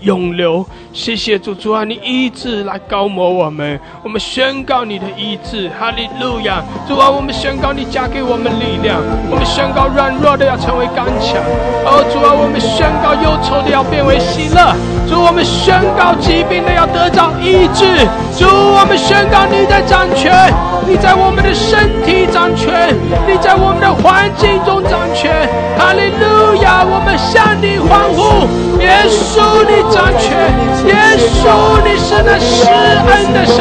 涌流。谢谢主，主啊，你医治来高摩我们，我们宣告你的医治。哈利路亚！主啊，我们宣告你加给我们力量，我们宣告软弱的要成为刚强。哦，主啊，我们宣告忧愁的要变为喜乐。主，我们宣告疾病的要得着医治。主，我们宣告你在掌权，你在我们的身体掌权，你在我们的环境中掌权。哈利路亚！我们向你欢呼，耶稣你掌权，耶稣你是那施恩的神。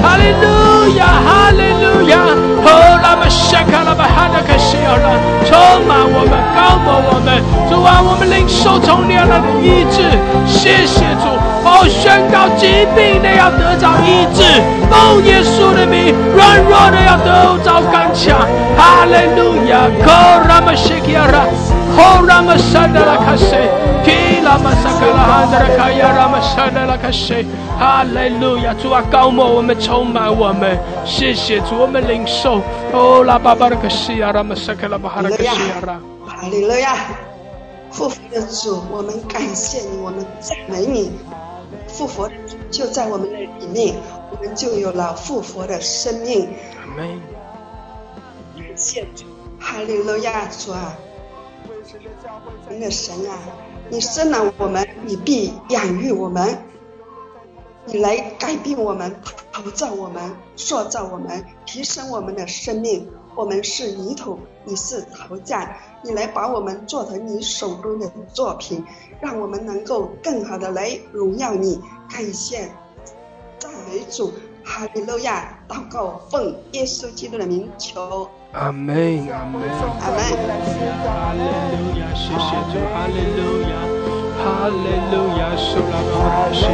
哈利路亚，哈利路亚！哦，拉巴夏卡拉巴哈达克西奥拉，充满我们，高摩我们。主啊，我们领受从你而来的医治，谢谢主。哦，宣告疾病的要得着医治，奉耶稣的名，软弱的要得着刚强。哈利路亚，哦，拉巴西基拉，哦，拉巴沙达拉卡西，基拉巴萨卡拉。哈利路亚！主啊，膏抹我们，充满我们，谢谢主，我们领受。哦，拉巴巴的克西亚拉玛萨克拉巴哈的克西亚拉，哈利路亚！复活的主，我们感谢你，我们赞美你。复活的主就在我们的里面，我们就有了复活的生命。阿门。感谢主，哈利路亚！主啊，我们的神啊！你生了我们，你必养育我们，你来改变我们，陶造我们，塑造我们，提升我们的生命。我们是泥土，你是陶匠，你来把我们做成你手中的作品，让我们能够更好的来荣耀你。感谢赞美主，哈利路亚！祷告奉耶稣基督的名求，阿门，阿门，阿门。哈利路亚，谢谢主，哈利路亚，哈利路亚，受拉巴巴西，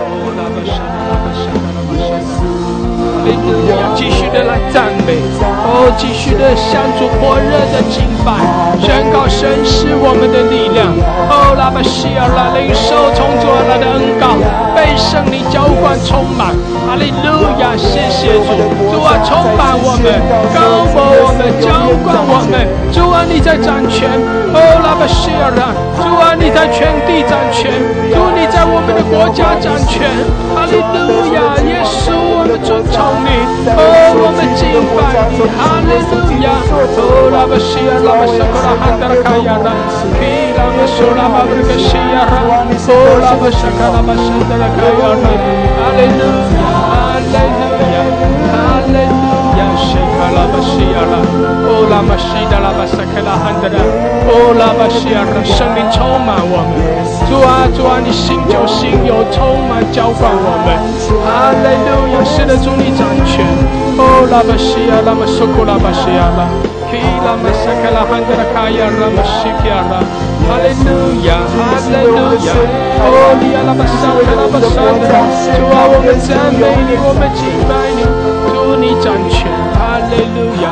哦，拉巴沙，拉巴沙，拉巴沙，哈利路亚！继续的来赞美，哦，继续的向主火热的敬拜，宣告神是我们的力量。哦，拉巴西尔拉，领受从主而来的恩膏，被圣灵浇灌充满。哈利路亚！谢谢主，主啊，充满我们，高摩我们，浇灌我们。主啊，你在掌权，哦，拉巴西尔拉，主啊，你在全地掌权，主你在我们的国家掌权。哈利路亚！耶稣，我们尊崇你，哦，我们敬拜你。哈利路亚！哦，拉巴西尔拉，沙克拉哈达拉卡亚拉，比拉巴苏拉巴布格西亚拉，哦，拉巴沙克拉巴沙达拉卡亚拉，哈利路亚！Hallelujah, Hallelujah, Shekala Bashiara, Ola Mashida La Basakala Handra, Ola Bashiara, 圣灵充满我们，主啊，主啊，你新酒新油充满浇灌我们，哈利路亚，是的，主你掌权，Ola Bashiara, La Masokola Bashiara, Kila Masakala Handra Kaya La Mashikiara, Hallelujah, Hallelujah.哦，你阿拉巴沙，阿拉巴沙的，主啊，我们赞美你，我们敬拜你，主你掌权，哈利路亚，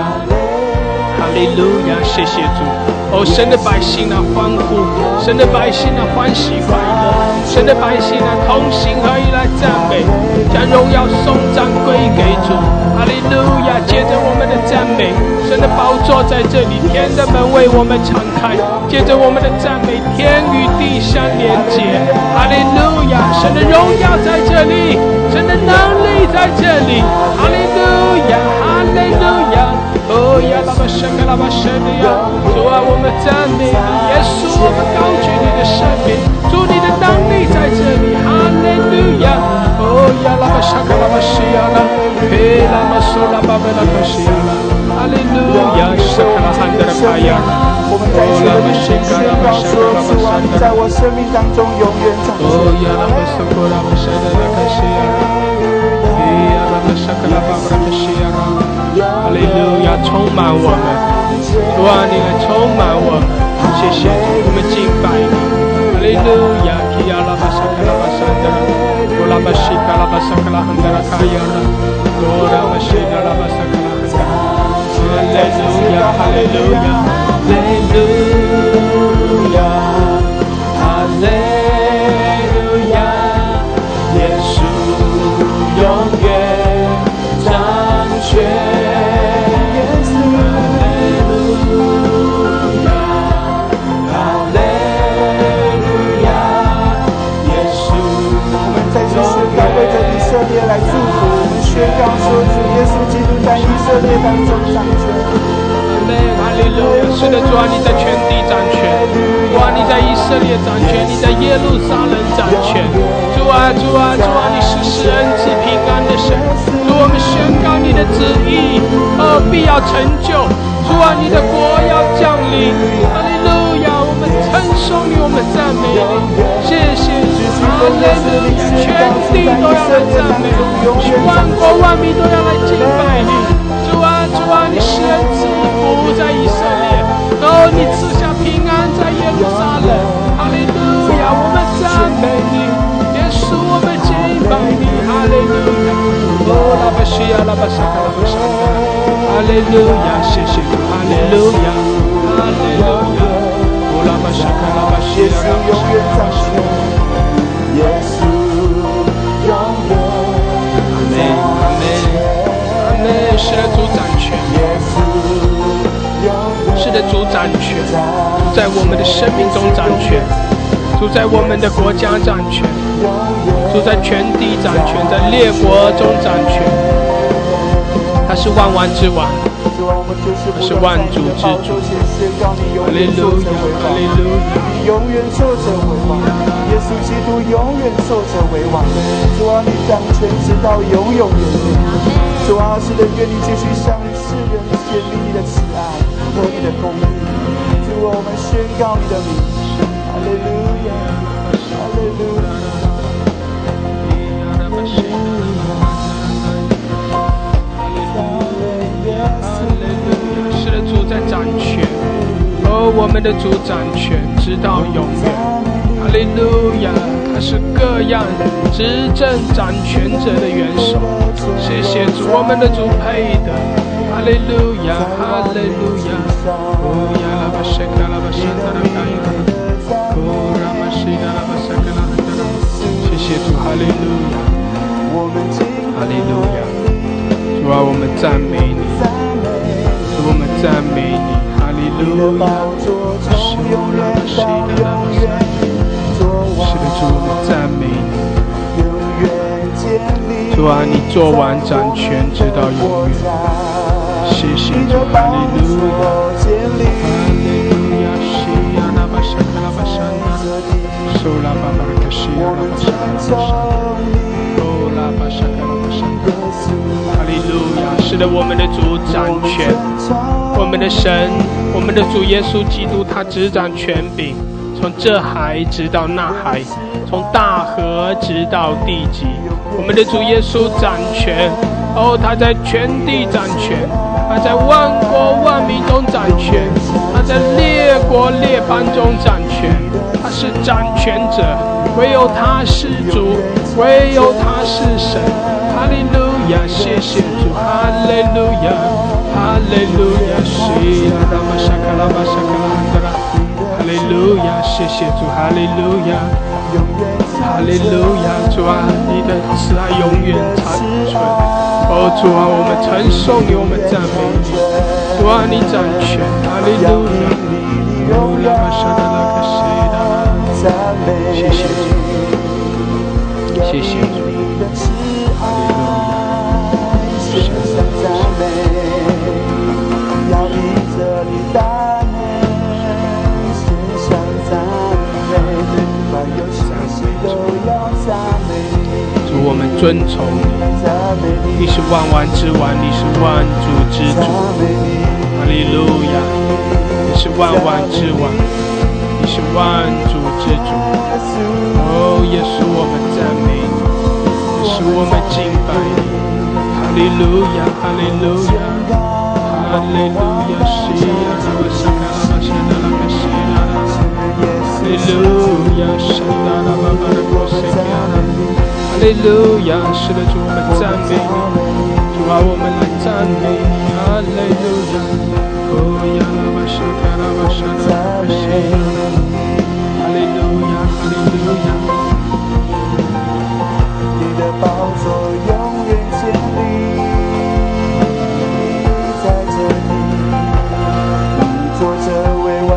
哈利路亚，谢谢主。哦，神的百姓啊，欢呼，神的百姓啊，欢喜快乐，神的百姓啊，同心合意来赞美，将荣耀颂赞归给主，哈利路亚。接着我们的赞美，神的宝座在这里，天的门为我们敞开。接着我们的赞美，天与地相连接。哈利路亚！神的荣耀在这里，神的能力在这里。哈利路亚！哈利路亚！哦呀，拉巴神，拉巴神的呀！的赞美你，耶稣，我们高举你的生命，主你的能力在这里，哈利路亚！哦呀，拉巴沙卡拉巴西亚拉，嘿拉巴苏拉巴贝拉巴西亚拉，哈利路亚！沙卡拉汉德拉卡亚，我们再次用宣告说：主啊，你在我生命当中永远掌权。哦呀，拉巴苏拉巴沙德拉卡西亚拉，嘿呀拉巴沙卡拉巴布拉巴西亚拉。哈利路亚，充满我们，主啊，你来充满我们，谢谢你，我们敬拜你。哈利路亚，基亚拉巴沙卡拉巴沙德拉，乌拉巴西卡拉巴沙卡拉汉德拉卡亚拉，乌拉巴西卡拉巴沙卡拉汉德拉。哈利路亚，哈利路亚，哈利路亚，耶稣永远掌权。来祝福我们，宣告说：主耶稣基督在以色列当中掌权。哈利路亚！是的，主啊，你在全地掌权，主啊，你在以色列掌权，你在耶路撒冷掌权。主啊，主啊，主啊，你是施恩赐平安的神。主，我们宣告你的旨意，必要成就。主啊，你的国要降临。哈利路亚！我们称颂你，我们赞美你，谢谢。哈利路亚！全地都要来赞美，万国万民都要来敬拜你。主啊，主啊，你施恩赐福在以色列，哦，你赐下平安在耶路撒冷。哈利路亚！我们赞美你，耶稣，我们敬拜你。哈利路亚！哦，拉巴西亚，拉巴沙卡，拉巴沙卡。哈利路亚！谢谢你，哈利路亚，哈利路亚。哦，拉巴沙卡，拉巴西亚，拉巴沙卡。耶稣永远掌权，阿门。是的，主掌权。是的，主掌权，主在我们的生命中掌权，主在我们的国家掌权，主在全地掌权，在列国中掌权。他是万王之王，他是万主之主。哈利路亚，哈利路亚。你永远坐着为王。耶稣基督永远受者为王，主啊，你掌权直到永永远远。主啊，是的，愿你继续向世人显明你的慈爱和你的公义。主啊，我们宣告你的名，哈利路亚，哈利路亚，哈利路亚，哈利路亚。是的，主在掌权，而我们的主掌权直到永远。哈利路亚，他是各样执政掌权者的元首。谢谢主，我们的主配的。哈利路亚，哈利路亚。哦呀，拉巴沙卡拉巴沙达拉卡呀，哦拉巴西达拉巴沙卡拉达拉。谢谢主，哈利路亚，哈利路亚。主啊，我们赞美你，主我们赞美你，哈利路亚。是哦，拉巴西达拉巴沙。是的，主，我们赞美你。主啊，你做完掌权直到永远。谢谢主，哈利路亚，哈利路亚，西呀拉巴沙卡拉巴沙那，苏拉巴巴卡西呀拉巴沙卡拉巴沙那，哦拉巴沙卡拉巴沙那。哈利路亚，是的，我们的主掌权，我们的神，我们的主耶稣基督，他执掌权柄。从这海直到那海，从大河直到地极，我们的主耶稣掌权。哦，他在全地掌权，他在万国万民中掌权，他在列国列邦中掌权。他是掌权者，唯有他是主，唯有他是神。哈利路亚，谢谢主，哈利路亚，哈利路亚，西呀拉玛沙卡拉玛沙卡拉汉德拉。哈利路亚，谢谢主，哈利路亚，哈利路亚，主啊，你的慈爱永远长存。哦，主啊，我们承受你，我们赞美你，主啊，你掌权，哈利路亚，哦，拉玛沙达拉卡西达，谢谢主，谢谢主，哈利路亚，谢谢主，哈利路亚。尊崇你，你是万王之王，你是万主之主，哈利路亚！你是万王之王，你是万主之主。哦，耶稣，我们赞美你，耶稣，我们敬拜你，哈利路亚，哈利路亚，哈利路亚！是啊，我上啊，我上啊，我上啊，哈利路亚，上啊，我们不上啊。哈利路亚，是的，主，我们赞美你，主啊，我们来赞美你，哈利路亚。哦呀，拉巴沙卡拉巴沙拉巴西，哈利路亚，哈利路亚。你的宝座永远建立在这里，你坐着为王。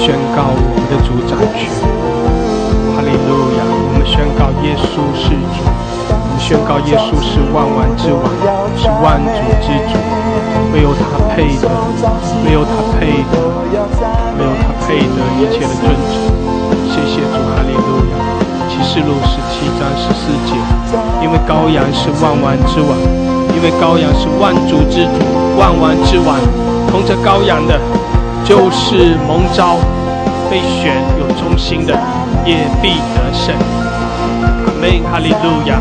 宣告我们的主掌权，哈利路亚！我们宣告耶稣是主，我们宣告耶稣是万王之王，是万主之主，没有他配的，没有他配的，没有他配的一切的尊崇。谢谢主，哈利路亚！启示录17章14节，因为羔羊是万王之王，因为羔羊是万主之主，万王之王，同着羔羊的。就是蒙召被选有忠心的，也必得胜。阿们，哈利路亚，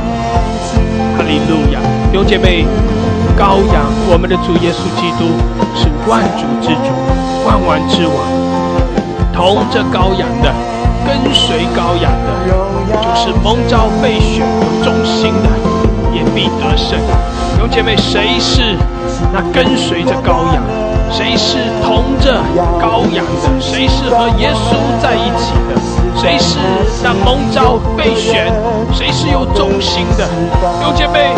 哈利路亚！弟兄姐妹，羔羊，我们的主耶稣基督是万主之主，万王之王。同着羔羊的，跟随羔羊的，就是蒙召被选有忠心的，也必得胜。弟兄姐妹，谁是那跟随着羔羊？谁是同着羔羊的？谁是和耶稣在一起的？谁是那蒙召被选？谁是有忠心的？有姐妹，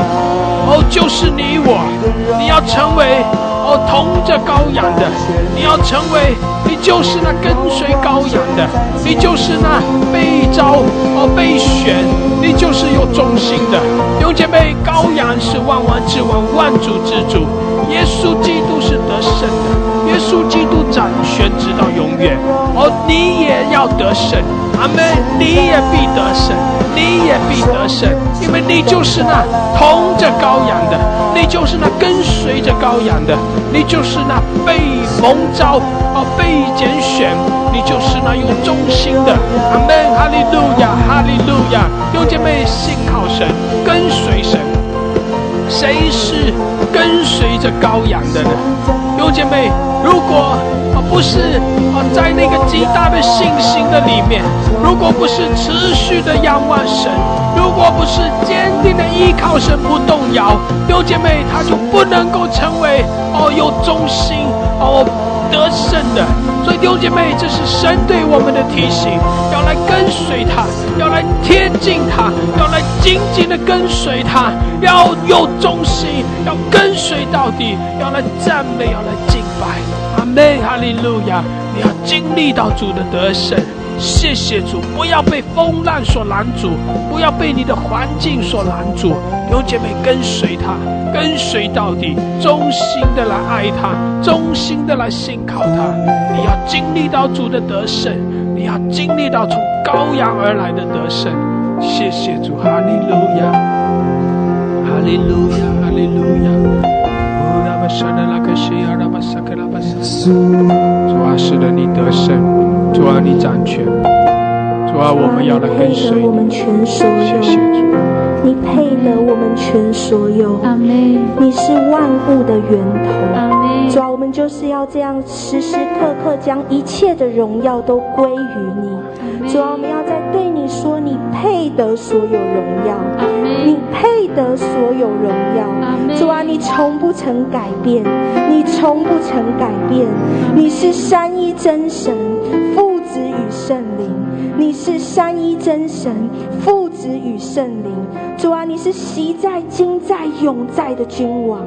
哦，就是你我，你要成为哦同着羔羊的，你要成为，你就是那跟随羔羊的，你就是那被召哦被选，你就是有忠心的。有姐妹，羔羊是万王之王，万主之主。耶稣基督是得胜的，耶稣基督掌权直到永远。哦，你也要得胜，阿们，你也必得胜，你也必得胜，因为你就是那同着羔羊的，你就是那跟随着羔羊的，你就是那被蒙召哦被拣选，你就是那有忠心的，阿们，哈利路亚，哈利路亚！有姐妹信靠神，跟随神。谁是跟随着羔羊的呢？有姐妹，如果不是在那个极大的信心的里面，如果不是持续的仰望神，如果不是坚定的依靠神不动摇，有姐妹她就不能够成为有忠心得胜的。所以弟兄姐妹，这是神对我们的提醒，要来跟随他，要来贴近他，要来紧紧的跟随他，要有忠心，要跟随到底，要来赞美，要来敬拜。阿们，哈利路亚！你要经历到主的得胜。谢谢主，不要被风浪所拦阻，不要被你的环境所拦阻。弟兄姐妹，跟随他，跟随到底，忠心的来爱他，忠心的来信靠他。你要经历到主的得胜，你要经历到从羔羊而来的得胜。谢谢主，哈利路亚，哈利路亚，哈利路亚。主啊，是的，你得胜。主啊，你掌权。主啊，我们要来跟随你。谢谢主。你配得我们全所有，阿们。你是万物的源头，阿们。主啊，我们就是要这样时时刻刻将一切的荣耀都归于你。主啊，我们要再对你说，你配得所有荣耀，阿们。你配得所有荣耀，阿们。主啊，你从不曾改变，你从不曾改变，你是三一真神，父子与圣灵。你是三一真神，父子与圣灵。主啊，你是昔在、今在、永在的君王。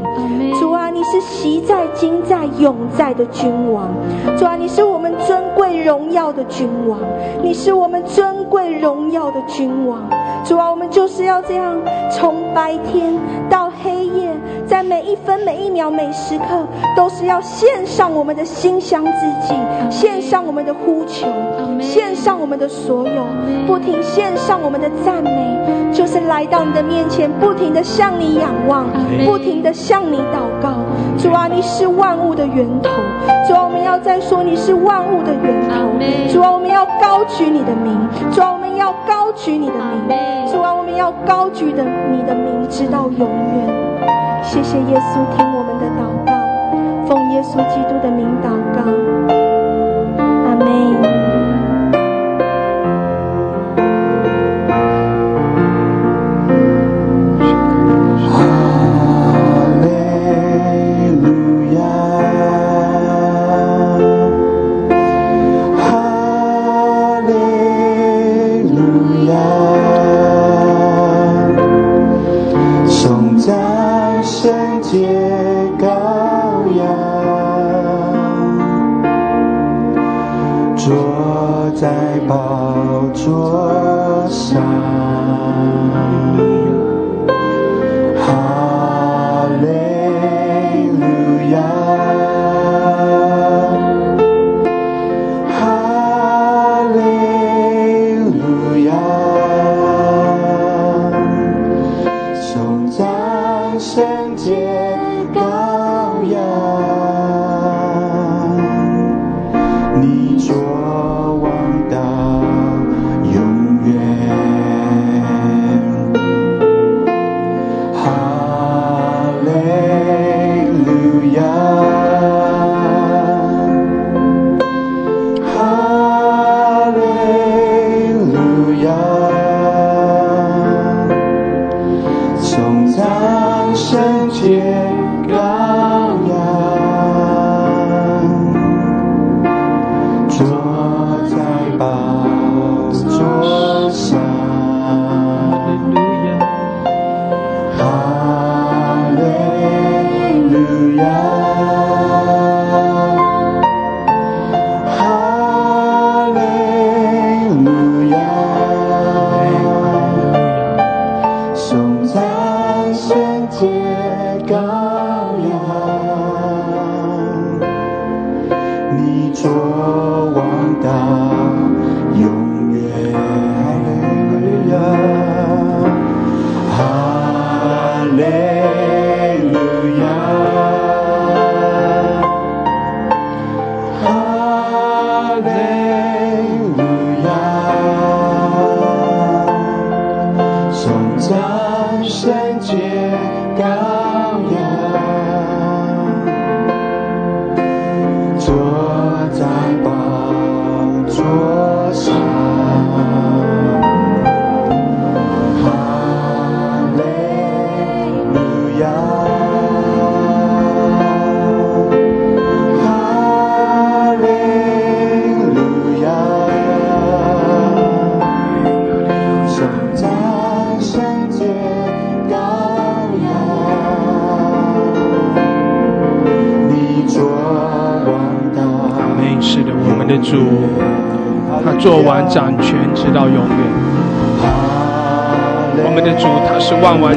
主啊，你是昔在、今在、永在的君王。主啊，你是我们尊贵荣耀的君王，你是我们尊贵荣耀的君王。主啊，我们就是要这样，从白天到黑夜，在每一分每一秒每时刻，都是要献上我们的馨香之祭，献上我们的呼求，献上我们的所有，不停献上我们的赞美，就是来到你的面前，不停地向你仰望，不停地向你祷告。主啊，你是万物的源头。主啊，我们要再说，你是万物的源头。主啊，我们要高举你的名。主啊，我们要高举你的名。主啊，我们要高举你的名，直到永远。谢谢耶稣，听我们的祷告，奉耶稣基督的名祷告，阿们。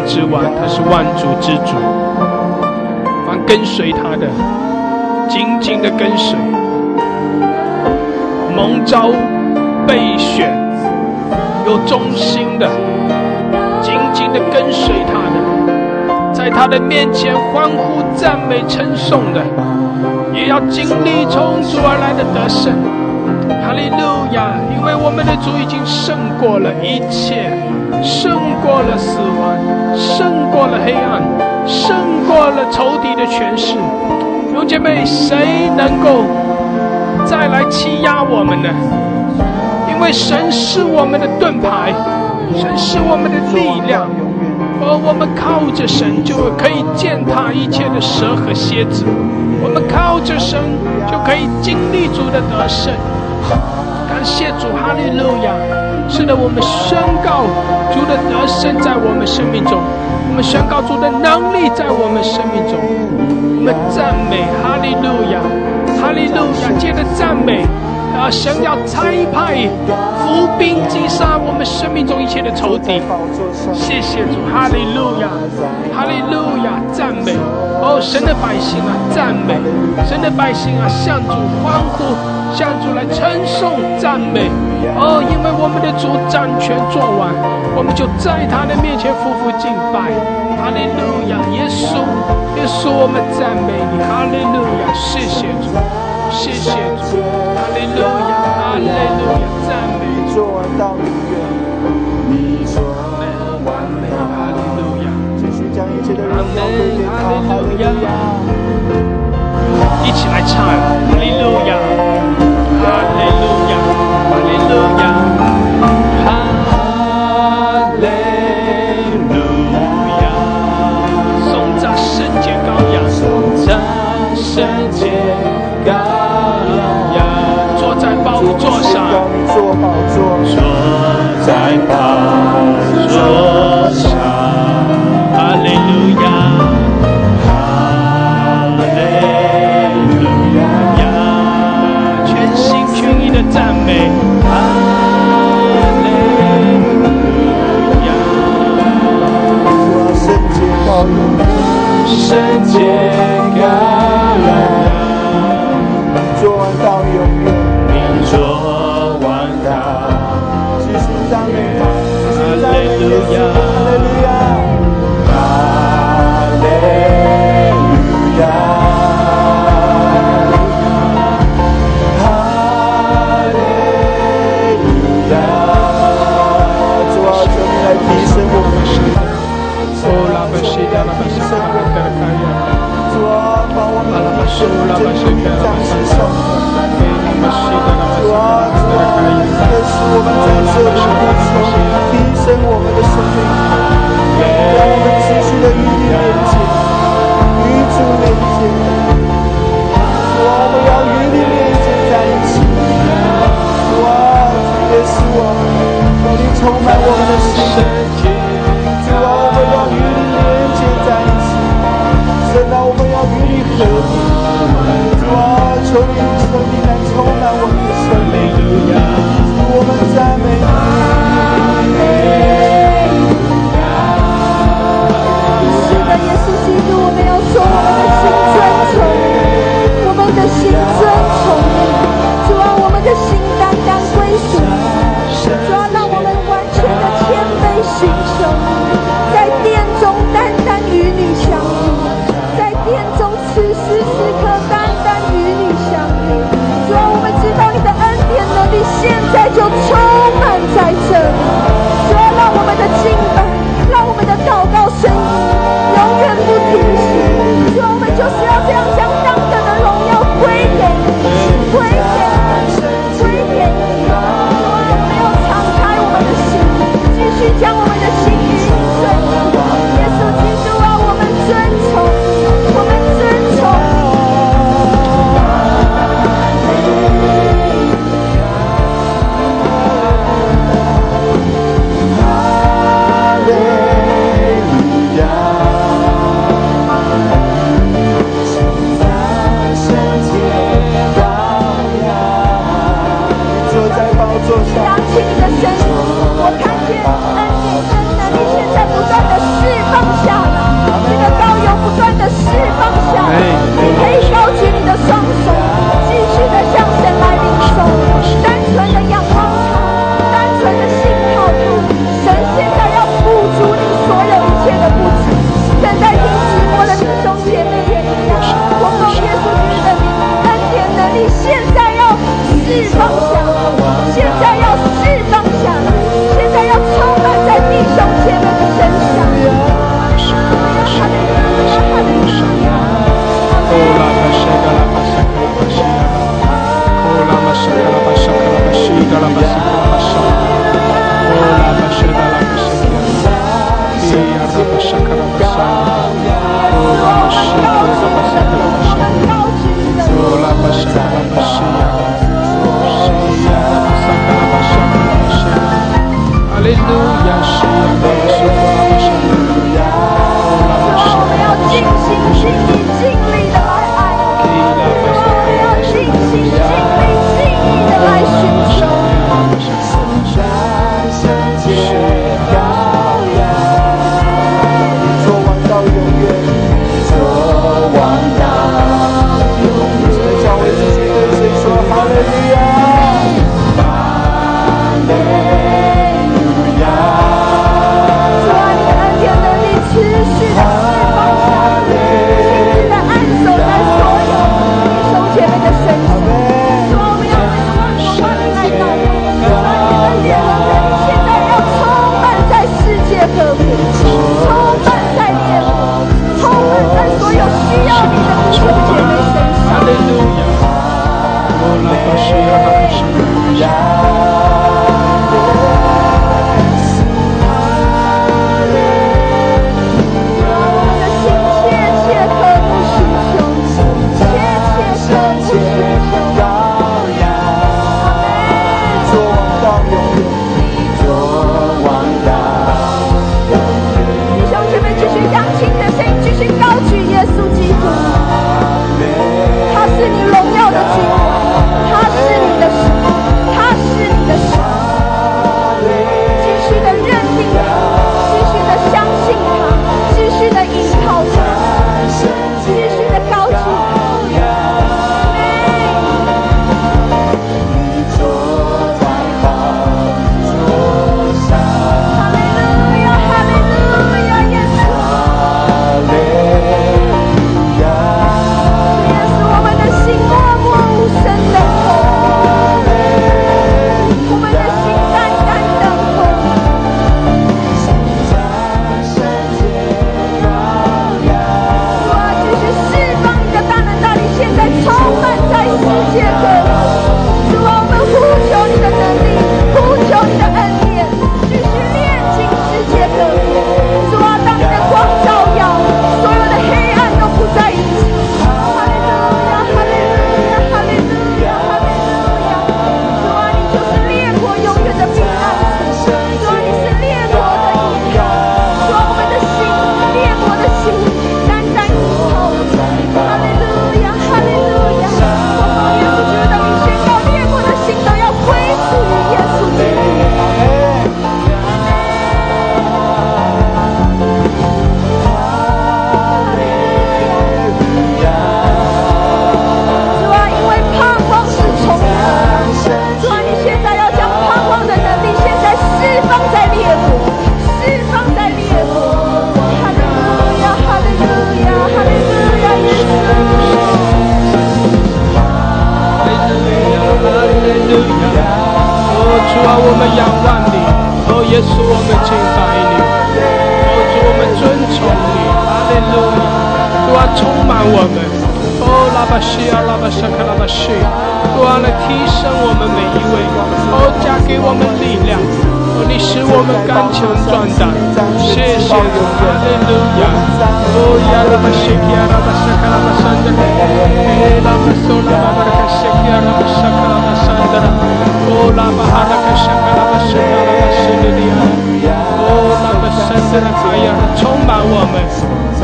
之王，他是万主之主，凡跟随他的，紧紧的跟随，蒙召备选，有忠心的，紧紧的跟随他的，在他的面前欢呼赞美称颂的，也要经历从主而来的得胜。哈利路亚！因为我们的主已经胜过了一切。胜过了死亡，胜过了黑暗，胜过了仇敌的权势。弟兄姐妹，谁能够再来欺压我们呢？因为神是我们的盾牌，神是我们的力量，而我们靠着神就可以践踏一切的蛇和蝎子，我们靠着神就可以经历主的得胜。感谢主，哈利路亚！是的，我们宣告主的得胜在我们生命中，我们宣告主的能力在我们生命中，我们赞美哈利路亚，哈利路亚！接着赞美。神要差派伏兵击杀我们生命中一切的仇敌。谢谢主，哈利路亚，哈利路亚，赞美！哦，神的百姓啊，赞美！神的百姓啊，向主欢呼，向主来称颂赞美。哦，因为我们的主掌权作王，我们就在他的面前匍匐敬拜。哈利路亚，耶稣，耶稣，我们赞美你，哈利路亚，谢谢主。谢谢主，哈利路亚，哈利路亚，赞美主，你做完美，哈利路亚，继续将一切的荣耀归给他，哈利路亚，一起来唱，哈利路亚，哈利路亚，哈利路亚，哈利路亚，颂赞圣洁羔羊，颂赞圣洁羔羊。坐上，坐在宝座上，哈利路亚，哈利路亚，全心全意的赞美，哈利路亚，圣洁羔羊，圣洁羔羊，做完到永远。说完他，继续赞美他，哈利路亚，哈利路亚，哈利路亚，哈利路亚。主啊，求你来提升我们的生命，提升我们的生命。主啊，把我们的生命再次上升。主啊，主啊，也使我们在这里呼求，提升我们的生命，让我们持续的与你连接，与主连接。主啊，我们要与你连接在一起。主啊，也使我们，求你充满我们的心。主啊，我们要与你连接在一起。神啊，我们要与你合一。主啊，求你的生命来充满我们的生命，我们赞美你。是的，耶稣基督，我们要说我们的心尊崇你，我们的心尊崇你。主啊，我们的心单单归属你。主啊，让我们完全的谦卑寻求你，在殿中单单与你相遇，在殿中此时此刻单单与你相遇。主啊，我们知道你的我们，哦，拉巴西啊，拉巴沙克拉巴西，主啊，来提升我们每一位，哦，加给我们力量，哦，你使我们刚强壮胆，谢谢，哈利路亚，哦，呀拉巴西啊，拉巴沙克拉巴山的，拉巴索拉巴拉克西啊，拉巴沙克拉巴山的，哦，拉巴哈拉克西啊，拉巴西啊，拉巴西的呀，哦，拉巴山的那太阳充满我们。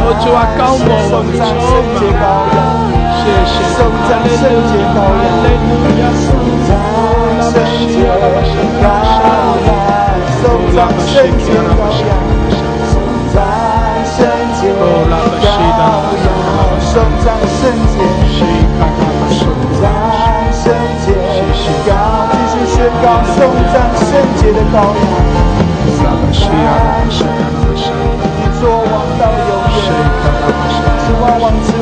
哦，主啊，高牧我们，充满，谢谢，哈利路亚，哈利路亚，拉巴西啊，拉巴西啊，拉巴西啊，拉巴西啊，哦，拉巴西啊，拉巴西啊，西卡拉巴西啊，谢谢，继续宣告颂赞圣洁的羔羊，拉巴西啊，拉巴西啊，拉巴西啊，你做王到永。Hallelujah.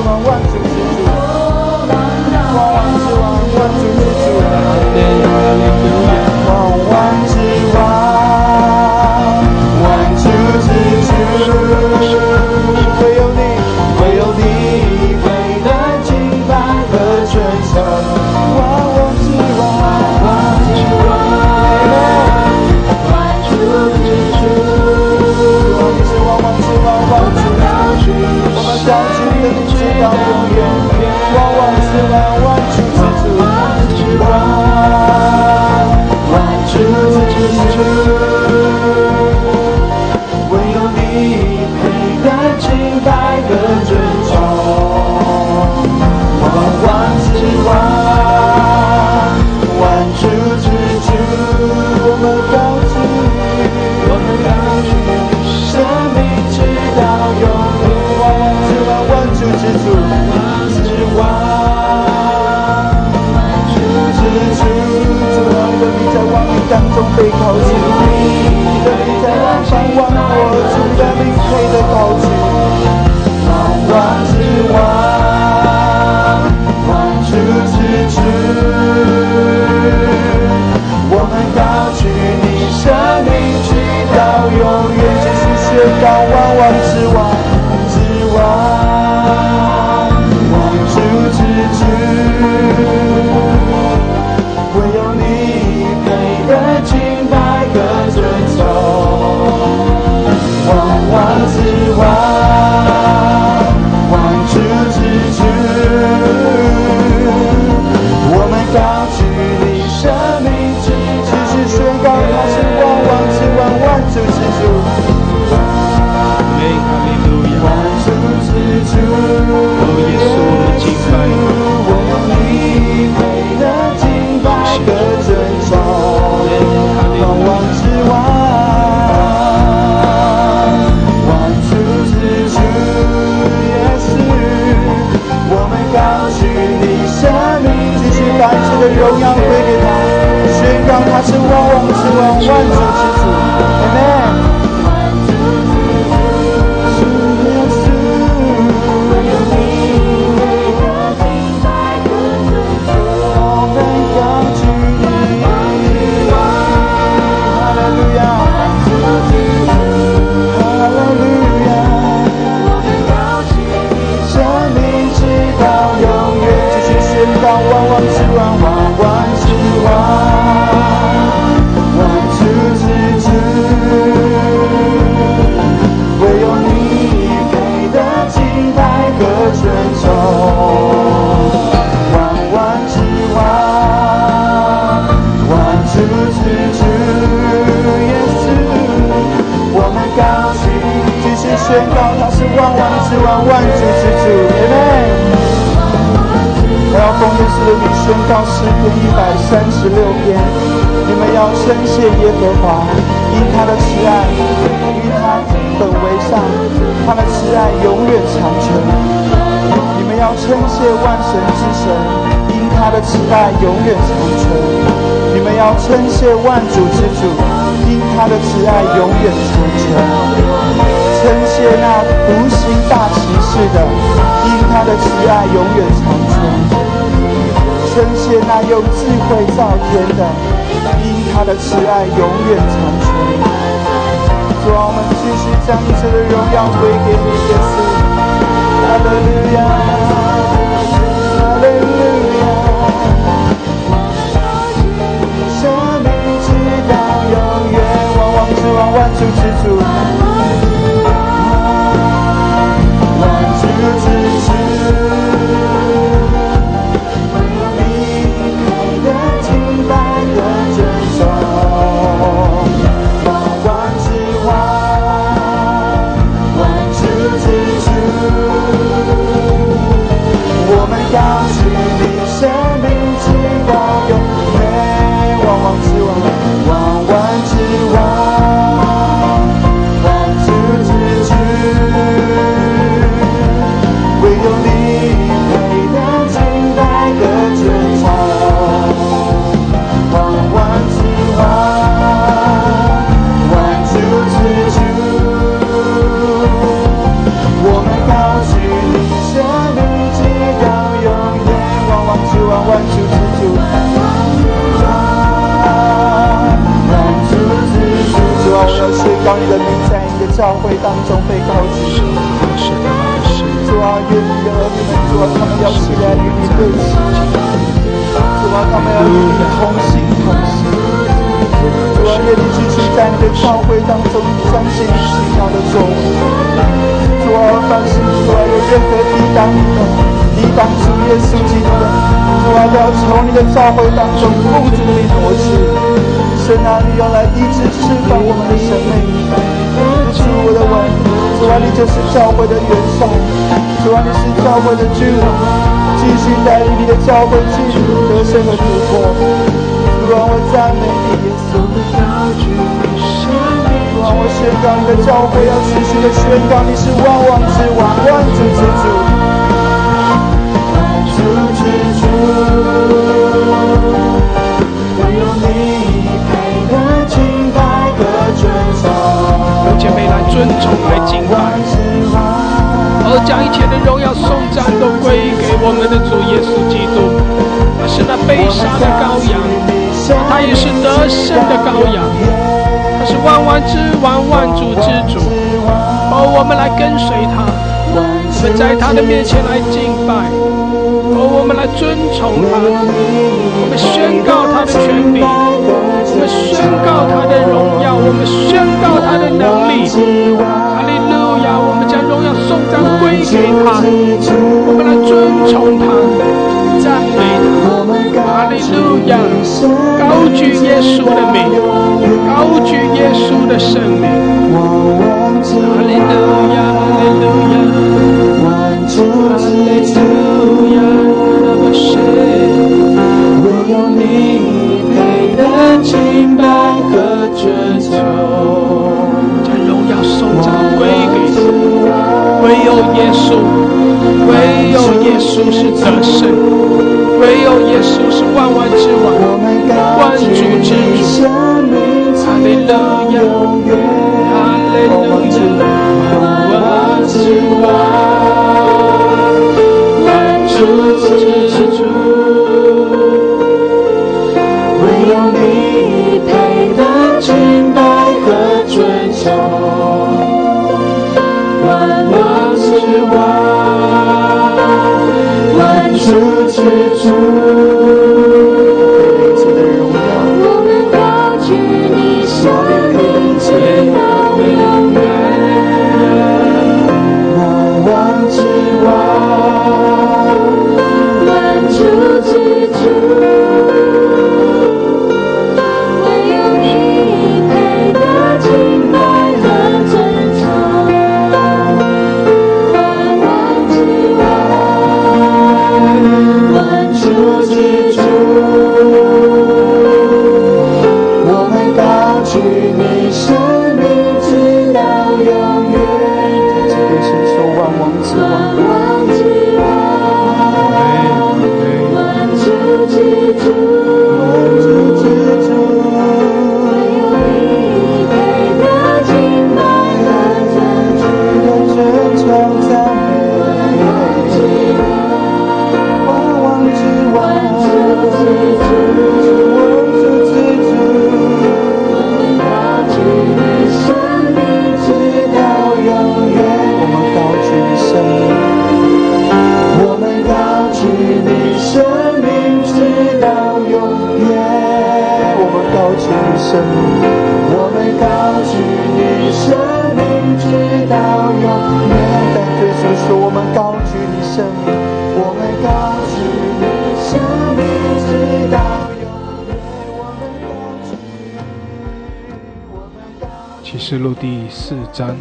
生命，我们高举你生命直到永远。但对主说，我们高举你生命，我们高举你生命直到永远。我们高举你，我们高举。启示录第4章。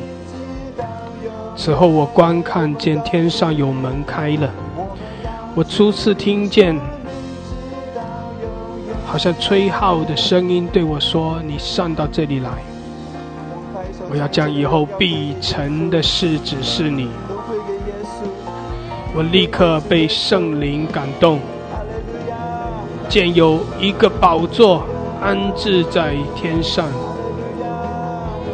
此后我观看见天上有门开了，我初次听见好像吹号的声音对我说，你上到这里来，我要将以后必成的事指示你。我立刻被圣灵感动，见有一个宝座安置在天上，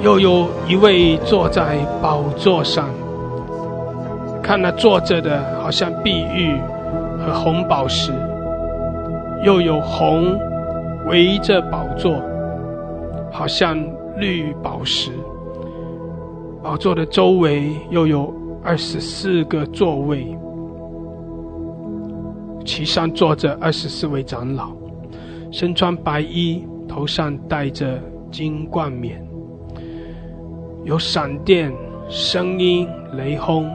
又有一位坐在宝座上，看那坐着的好像碧玉和红宝石，又有红围着宝座，好像绿宝石。宝座的周围又有24个座位，其上坐着24位长老，身穿白衣，头上戴着金冠冕。有闪电、声音、雷轰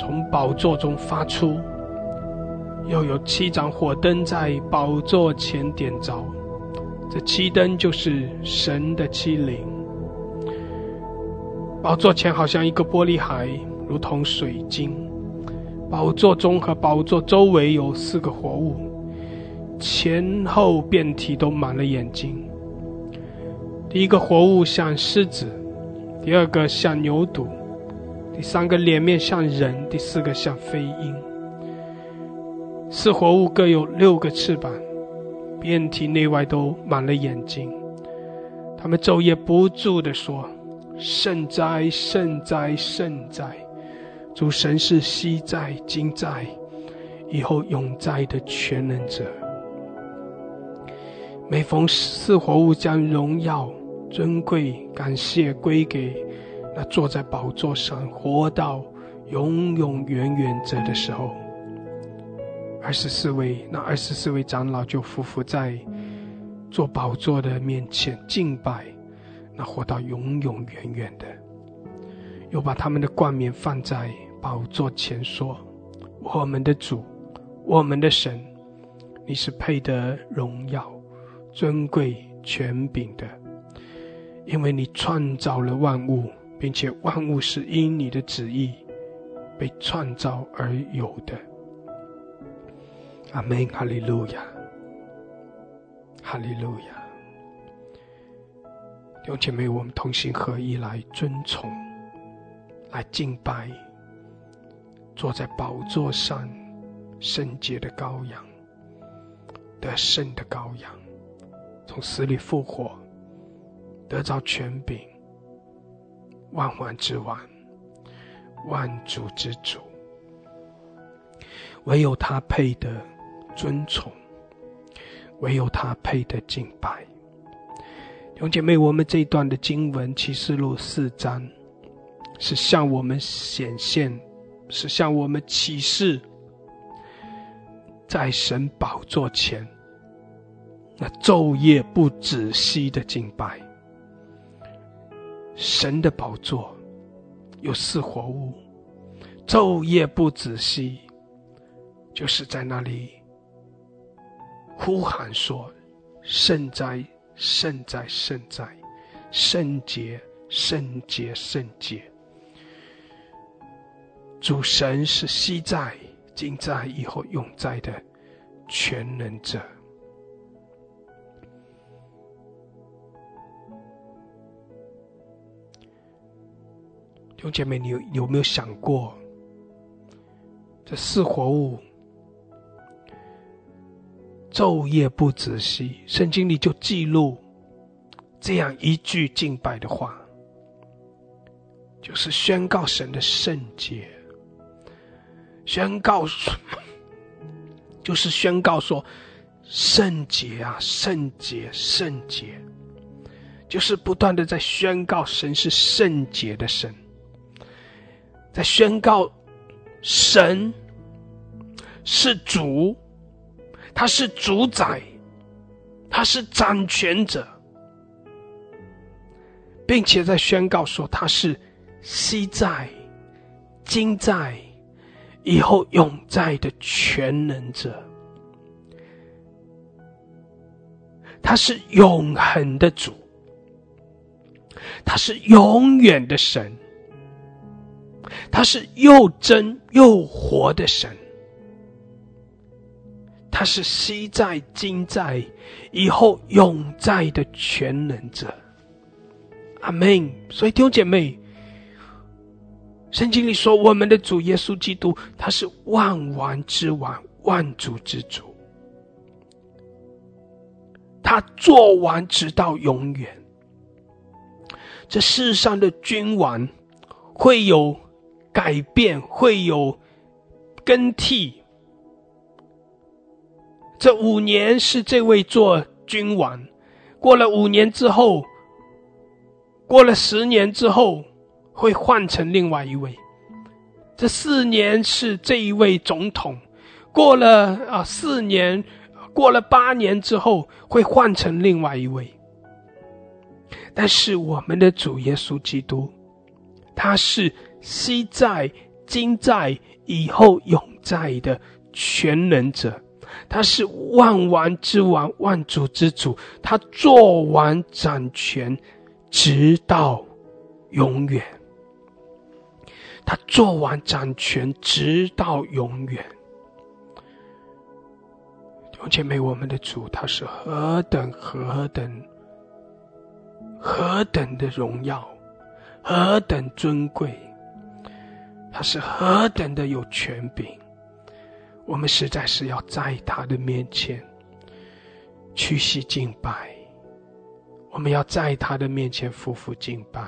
从宝座中发出，又有7盏火灯在宝座前点着，这7灯就是神的7灵。宝座前好像一个玻璃海，如同水晶。宝座中和宝座周围有4个活物，前后遍体都满了眼睛。第一个活物像狮子，第二个像牛犊，第三个脸面像人，第四个像飞鹰。4活物各有6个翅膀，遍体内外都满了眼睛。他们昼夜不住地说，圣哉，圣哉，圣哉，主神是昔在今在以后永在的全能者。每逢4活物将荣耀、尊贵、感谢归给那坐在宝座上活到永永远远者的时候，那24位长老就匍匐在坐宝座的面前敬拜那活到永永远远的，又把他们的冠冕放在宝座前说，我们的主，我们的神，你是配得荣耀、尊贵、权柄的，因为你创造了万物，并且万物是因你的旨意被创造而有的。阿们，哈利路亚，哈利路亚。弟兄姐妹，我们同心合一来尊崇、来敬拜坐在宝座上圣洁的羔羊，得胜的羔羊，从死里复活，得着权柄，万王之王，万主之主，唯有他配得尊崇，唯有他配得敬拜。弟兄姐妹，我们这一段的经文启示录4章是向我们显现，是向我们启示在神宝座前那昼夜不止息的敬拜。神的宝座有4活物，昼夜不止息，就是在那里呼喊说，圣哉，圣哉，圣哉，圣洁，圣洁，圣洁，主神是昔在今在以后永在的全能者。弟兄姐妹，你有没有想过，这4活物昼夜不止息，圣经里就记录这样一句敬拜的话，就是宣告神的圣洁，宣告，就是宣告说，圣洁啊，圣洁，圣洁，就是不断的在宣告神是圣洁的神，在宣告神是主，他是主宰，他是掌权者，并且在宣告说他是昔在、今在、以后永在的全能者，他是永恒的主，他是永远的神，他是又真又活的神，他是昔在、今在、以后永在的全能者。阿们。所以弟兄姐妹，圣经里说我们的主耶稣基督，他是万王之王，万主之主，他做完直到永远。这世上的君王会有改变，会有更替，这5年是这位做君王，过了5年之后，过了10年之后，会换成另外一位。这4年是这一位总统，过了4年，过了8年之后，会换成另外一位。但是我们的主耶稣基督，他是昔在、今在、以后永在的全能者，他是万王之王，万主之主，他做王掌权直到永远，他做王掌权直到永远。弟兄姐妹，我们的主他是何等的荣耀，何等尊贵，他是何等的有权柄，我们实在是要在他的面前屈膝敬拜，我们要在他的面前匍匐敬拜。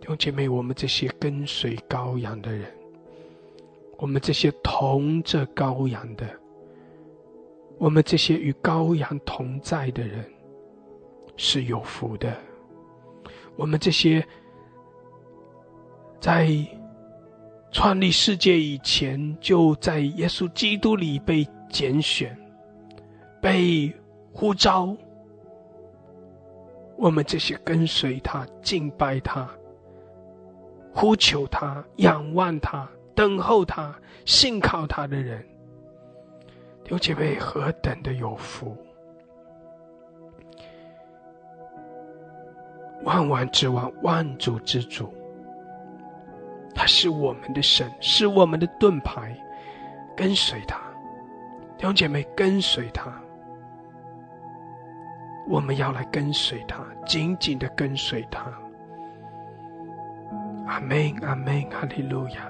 弟兄姐妹，我们这些跟随羔羊的人，我们这些同着羔羊的，我们这些与羔羊同在的人是有福的。我们这些在创立世界以前就在耶稣基督里被拣选、被呼召，我们这些跟随他、敬拜他、呼求他、仰望他、等候他、信靠他的人，弟兄姐妹，何等的有福！万王之王，万主之主，他是我们的神，是我们的盾牌，跟随他，弟兄姐妹，跟随他。我们要来跟随他，紧紧的跟随他。阿们，阿们，哈利路亚，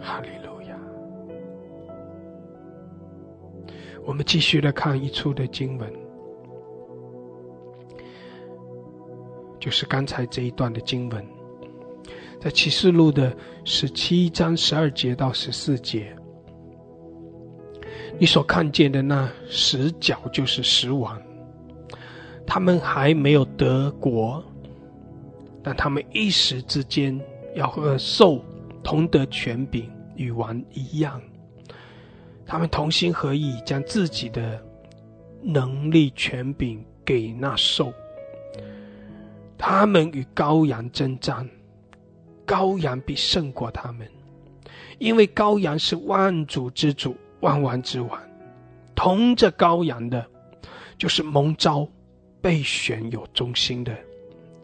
哈利路亚。我们继续来看一处的经文，就是刚才这一段的经文，在启示录的17章12节到14节。你所看见的那10角就是10王，他们还没有得国，但他们一时之间要和兽同得权柄，与王一样。他们同心合意，将自己的能力权柄给那兽。他们与羔羊征战，羔羊必胜过他们，因为羔羊是万主之主，万王之王。同着羔羊的，就是蒙召被选有忠心的，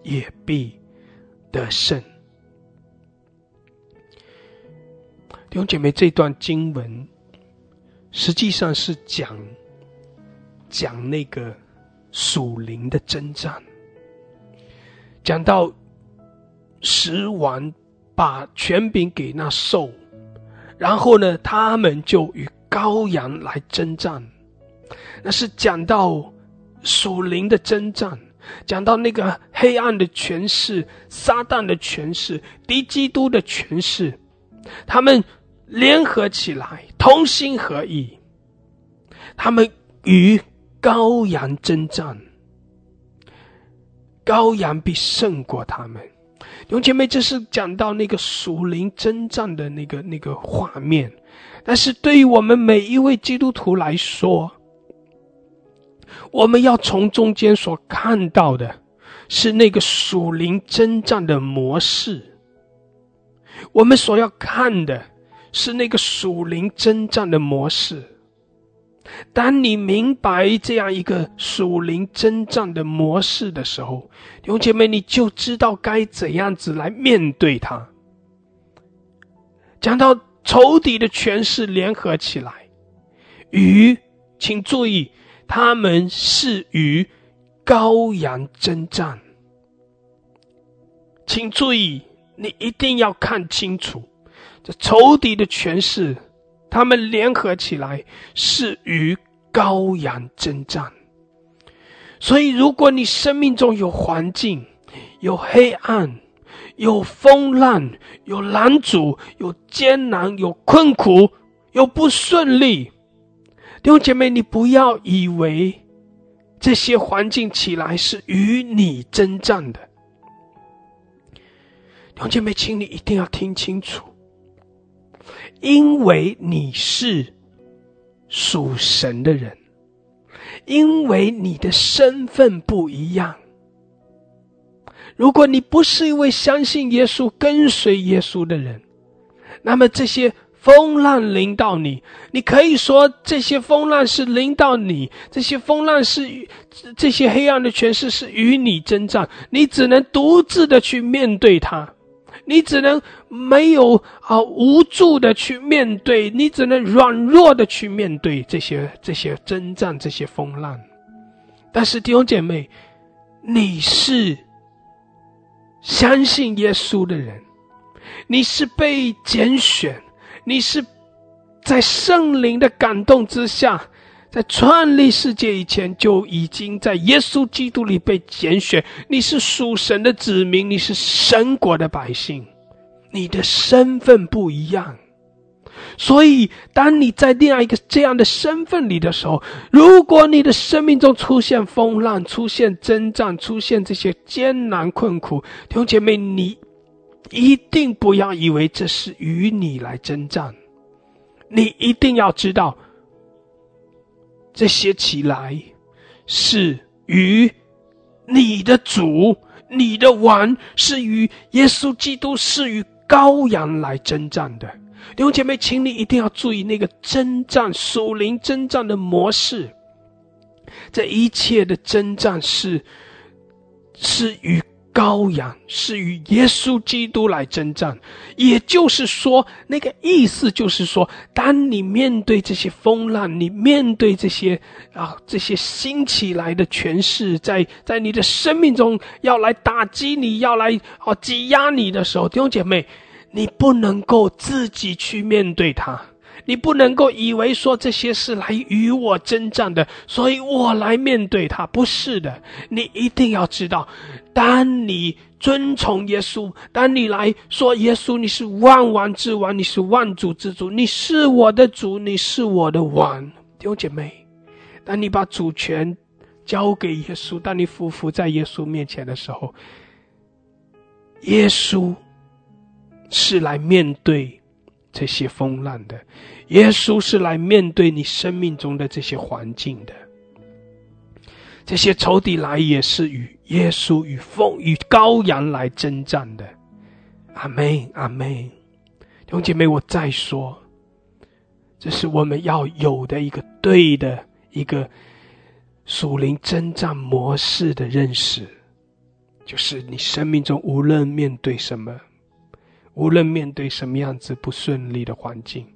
也必得胜。弟兄姐妹，这段经文实际上是讲那个属灵的征战，讲到10王把权柄给那兽，然后呢，他们就与羔羊来征战。那是讲到属灵的征战，讲到那个黑暗的权势、撒旦的权势、敌基督的权势，他们联合起来，同心合意，他们与羔羊征战，羔羊必胜过他们。弟兄姐妹，这是讲到那个属灵征战的那个画面。但是对于我们每一位基督徒来说，我们要从中间所看到的是那个属灵征战的模式，我们所要看的是那个属灵征战的模式。当你明白这样一个属灵征战的模式的时候，弟兄姐妹，你就知道该怎样子来面对它。讲到仇敌的权势联合起来，与，请注意，他们是与羔羊征战。请注意，你一定要看清楚，这仇敌的权势他们联合起来是与羔羊征战。所以如果你生命中有环境，有黑暗，有风浪，有拦阻，有艰难，有困苦，有不顺利，弟兄姐妹，你不要以为这些环境起来是与你征战的。弟兄姐妹，请你一定要听清楚，因为你是属神的人，因为你的身份不一样。如果你不是一位相信耶稣、跟随耶稣的人，那么这些风浪临到你，你可以说这些风浪是临到你，这些风浪是，这些黑暗的权势是与你征战，你只能独自的去面对它，你只能没有无助的去面对，你只能软弱的去面对这些征战，这些风浪。但是弟兄姐妹，你是相信耶稣的人，你是被拣选，你是在圣灵的感动之下，在创立世界以前就已经在耶稣基督里被拣选，你是属神的子民，你是神国的百姓，你的身份不一样。所以当你在另外一个这样的身份里的时候，如果你的生命中出现风浪，出现征战，出现这些艰难困苦，弟兄姐妹，你一定不要以为这是与你来征战，你一定要知道这些起来是与你的主、你的王，是与耶稣基督，是与羔羊来征战的。弟兄姐妹，请你一定要注意那个征战，属灵征战的模式。这一切的征战是与羔羊，是与耶稣基督来征战。也就是说，那个意思就是说，当你面对这些风浪，你面对这些新起来的权势，在你的生命中要来打击你，要来挤压你的时候，弟兄姐妹，你不能够自己去面对它，你不能够以为说这些是来与我征战的，所以我来面对它，不是的。你一定要知道，当你遵从耶稣，当你来说耶稣你是万王之王，你是万主之主，你是我的主，你是我的王，弟兄姐妹，当你把主权交给耶稣，当你匍匐在耶稣面前的时候，耶稣是来面对这些风浪的，耶稣是来面对你生命中的这些环境的。这些仇敌来也是与耶稣、与风、与羔羊来征战的。阿们，阿们。弟兄姐妹，我再说，这是我们要有的一个对的一个属灵征战模式的认识，就是你生命中无论面对什么，无论面对什么样子不顺利的环境，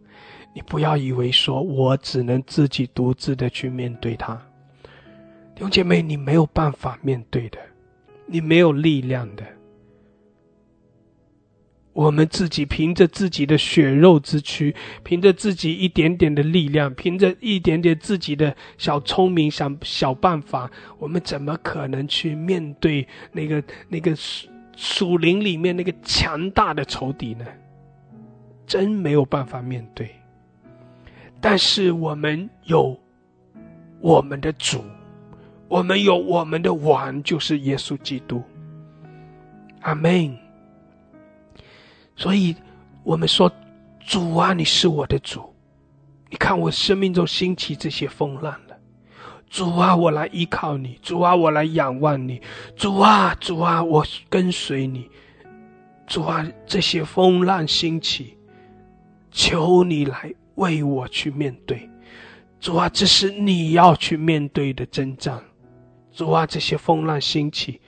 你不要以为说我只能自己独自的去面对它。弟兄姐妹，你没有办法面对的，你没有力量的。我们自己凭着自己的血肉之躯，凭着自己一点点的力量，凭着一点点自己的小聪明、小办法，我们怎么可能去面对那个属灵里面那个强大的仇敌呢？真没有办法面对。但是我们有我们的主，我们有我们的王，就是耶稣基督。阿们。所以我们说，主啊，你是我的主，你看我生命中兴起这些风浪了，主啊，我来依靠你，主啊，我来仰望你，主啊，主啊，我跟随你，主啊，这些风浪兴起，求你来为我去面对，主啊，这是你要去面对的征战，主啊，这些风浪兴起，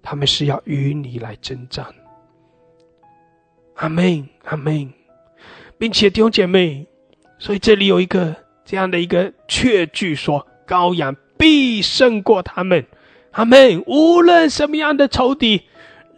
他们是要与你来征战。阿们，阿们。并且弟兄姐妹，所以这里有一个这样的一个确据说，羔羊必胜过他们。阿们。无论什么样的仇敌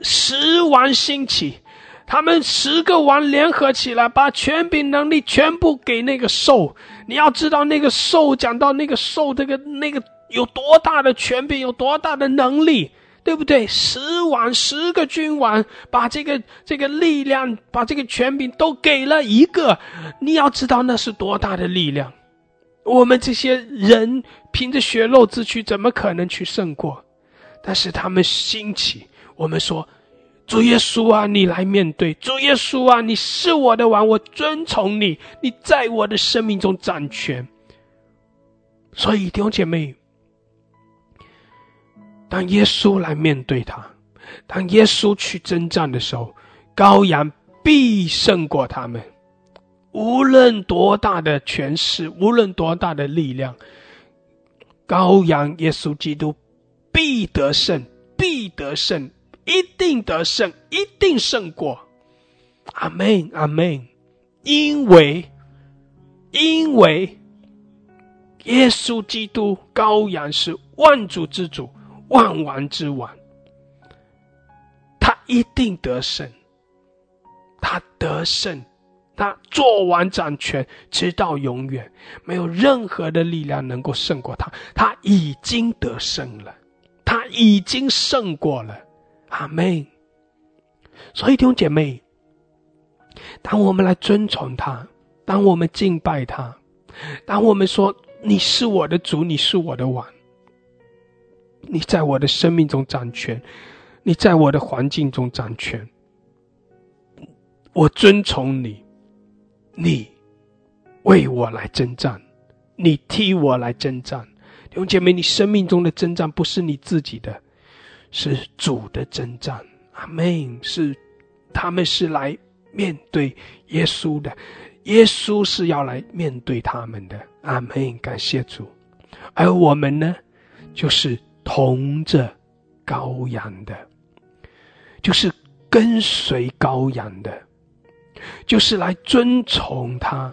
，10王兴起，他们10个王联合起来，把权柄能力全部给那个兽。你要知道那个兽，讲到那个兽，这个那个有多大的权柄，有多大的能力，对不对？10王10个君王把这个力量，把这个权柄都给了一个。你要知道那是多大的力量，我们这些人凭着血肉之躯怎么可能去胜过？但是他们兴起，我们说，主耶稣啊，你来面对，主耶稣啊，你是我的王，我尊崇你，你在我的生命中掌权。所以弟兄姐妹，当耶稣来面对他，当耶稣去征战的时候，羔羊必胜过他们。无论多大的权势，无论多大的力量，羔羊耶稣基督必得胜，必得胜，一定得胜，一定胜过。阿们，阿们。因为耶稣基督羔羊是万主之主，万王之王，他一定得胜，他得胜，他做完掌权直到永远，没有任何的力量能够胜过他，他已经得胜了，他已经胜过了。阿们。所以弟兄姐妹，当我们来尊崇他，当我们敬拜他，当我们说你是我的主，你是我的王，你在我的生命中掌权，你在我的环境中掌权，我尊崇你，你为我来征战，你替我来征战。弟兄姐妹，你生命中的征战不是你自己的，是主的征战。阿们。是他们是来面对耶稣的，耶稣是要来面对他们的。阿们，感谢主。而我们呢，就是同着羔羊的，就是跟随羔羊的，就是来尊崇他，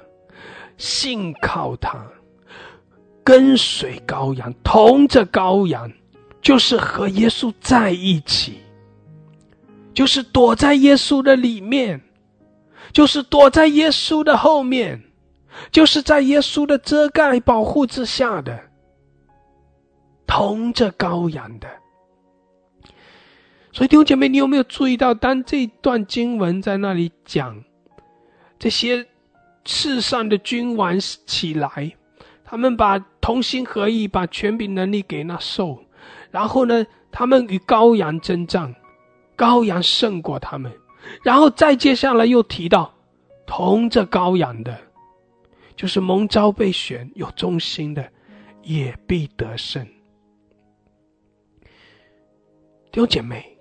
信靠他，跟随羔羊，同着羔羊，就是和耶稣在一起，就是躲在耶稣的里面，就是躲在耶稣的后面，就是在耶稣的遮盖保护之下的，同着羔羊的。所以弟兄姐妹，你有没有注意到，当这一段经文在那里讲这些世上的君王起来，他们把同心合意，把权柄能力给那兽，然后呢，他们与羔羊征战，羔羊胜过他们，然后再接下来又提到同着羔羊的，就是蒙召被选有忠心的，也必得胜。弟兄姐妹，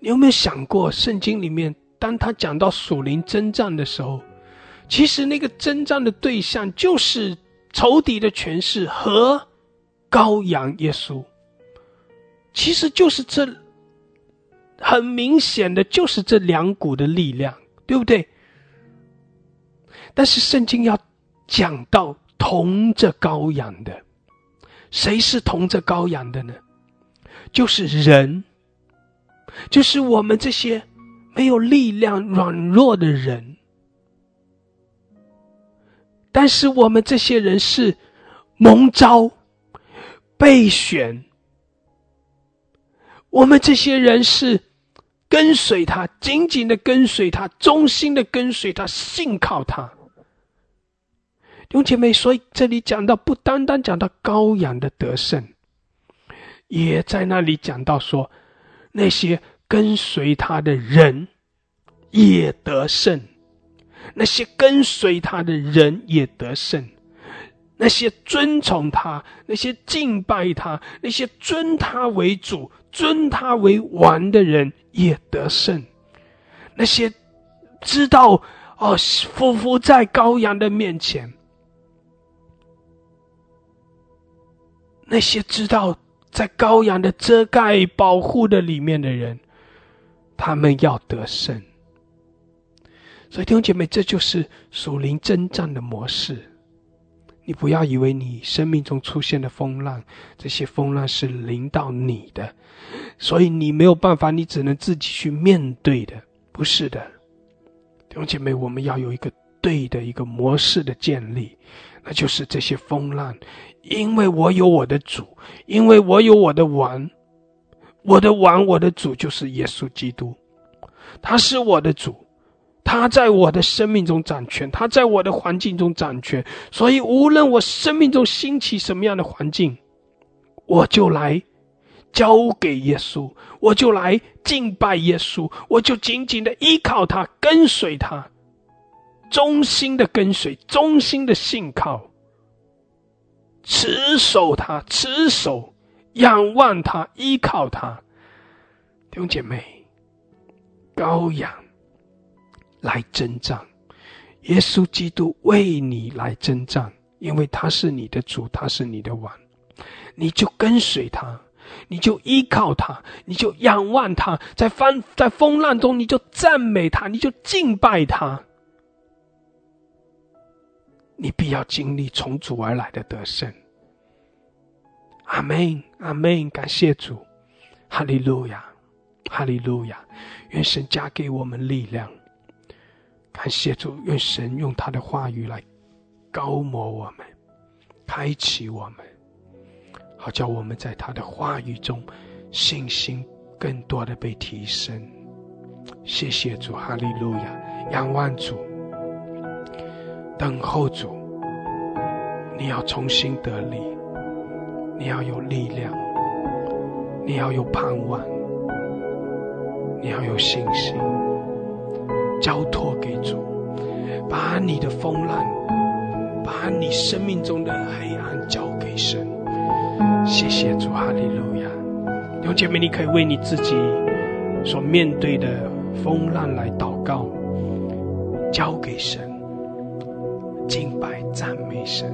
你有没有想过，圣经里面当他讲到属灵征战的时候，其实那个征战的对象就是仇敌的权势和羔羊耶稣，其实就是这很明显的就是这两股的力量，对不对？但是圣经要讲到同着羔羊的，谁是同着羔羊的呢？就是人，就是我们这些没有力量软弱的人。但是我们这些人是蒙召被选，我们这些人是跟随他，紧紧的跟随他，忠心的跟随他，信靠他。弟兄姐妹，所以这里讲到不单单讲到羔羊的得胜，也在那里讲到说那些跟随他的人也得胜，那些跟随他的人也得胜。那些尊崇他，那些敬拜他，那些尊他为主、尊他为王的人也得胜。那些知道匍匐在羔羊的面前，那些知道在羔羊的遮盖保护的里面的人，他们要得胜。所以弟兄姐妹，这就是属灵征战的模式。你不要以为你生命中出现的风浪，这些风浪是临到你的，所以你没有办法，你只能自己去面对的，不是的。弟兄姐妹，我们要有一个对的一个模式的建立，那就是这些风浪，因为我有我的主，因为我有我的王，我的王，我的主就是耶稣基督，他是我的主，他在我的生命中掌权，他在我的环境中掌权，所以无论我生命中兴起什么样的环境，我就来交给耶稣，我就来敬拜耶稣，我就紧紧的依靠他，跟随他，忠心的跟随，忠心的信靠，持守他，持守，仰望他，依靠他。弟兄姐妹，羔羊来征战，耶稣基督为你来征战，因为他是你的主，他是你的王，你就跟随他，你就依靠他，你就仰望他，在风浪中你就赞美他，你就敬拜他，你必要经历从主而来的得胜。阿们，阿们，感谢主，哈利路亚，哈利路亚，愿神加给我们力量，感谢主，愿神用他的话语来膏抹我们，开启我们，好叫我们在他的话语中信心更多的被提升。谢谢主，哈利路亚，仰望主，等候主，你要重新得力，你要有力量，你要有盼望，你要有信心，交托给主，把你的风浪，把你生命中的黑暗交给神。谢谢主，哈利路亚。弟兄姐妹，你可以为你自己所面对的风浪来祷告，交给神，敬拜赞美神。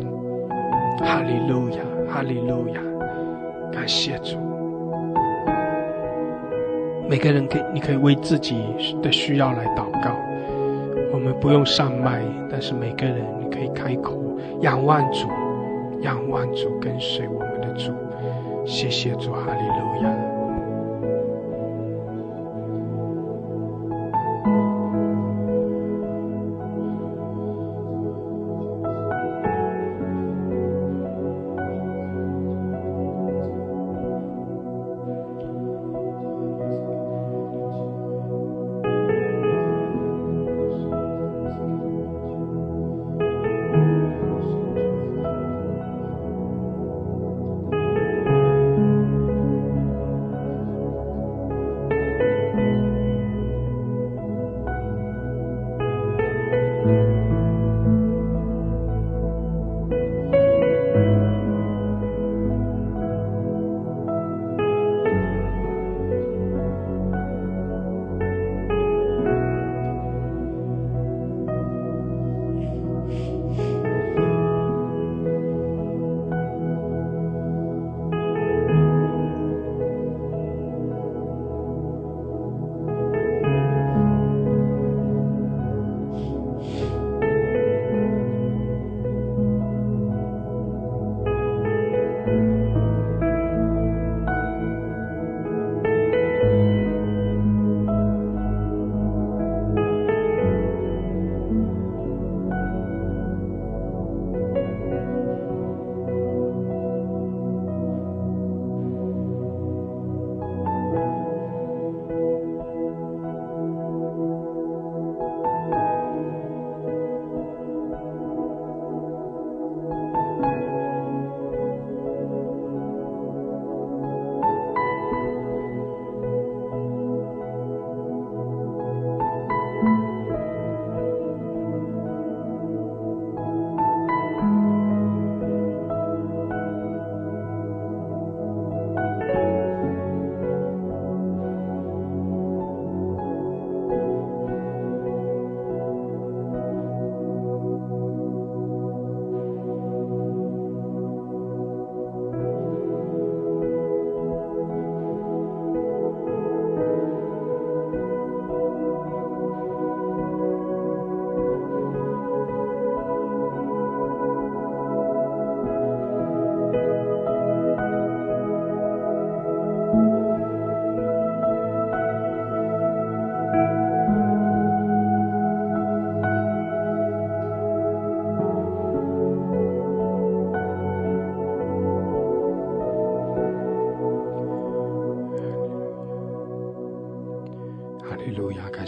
哈利路亚，哈利路亚，感谢主。每个人你可以为自己的需要来祷告，我们不用上麦，但是每个人你可以开口仰望主，仰望主，跟随我们的主。谢谢主，哈利路亚。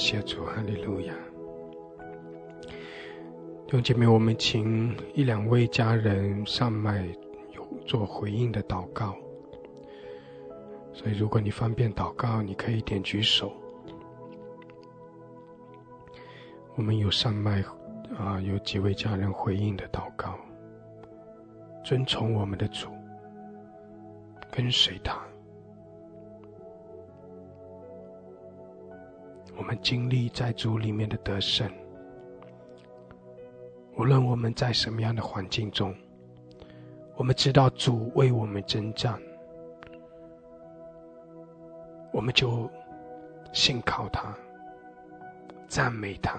谢主，哈利路亚。弟兄姐妹，我们请一两位家人上麦做回应的祷告，所以如果你方便祷告，你可以点举手。我们有上麦有几位家人回应的祷告，遵从我们的主，跟随他。我们经历在主里面的得胜，无论我们在什么样的环境中，我们知道主为我们征战，我们就信靠他，赞美他，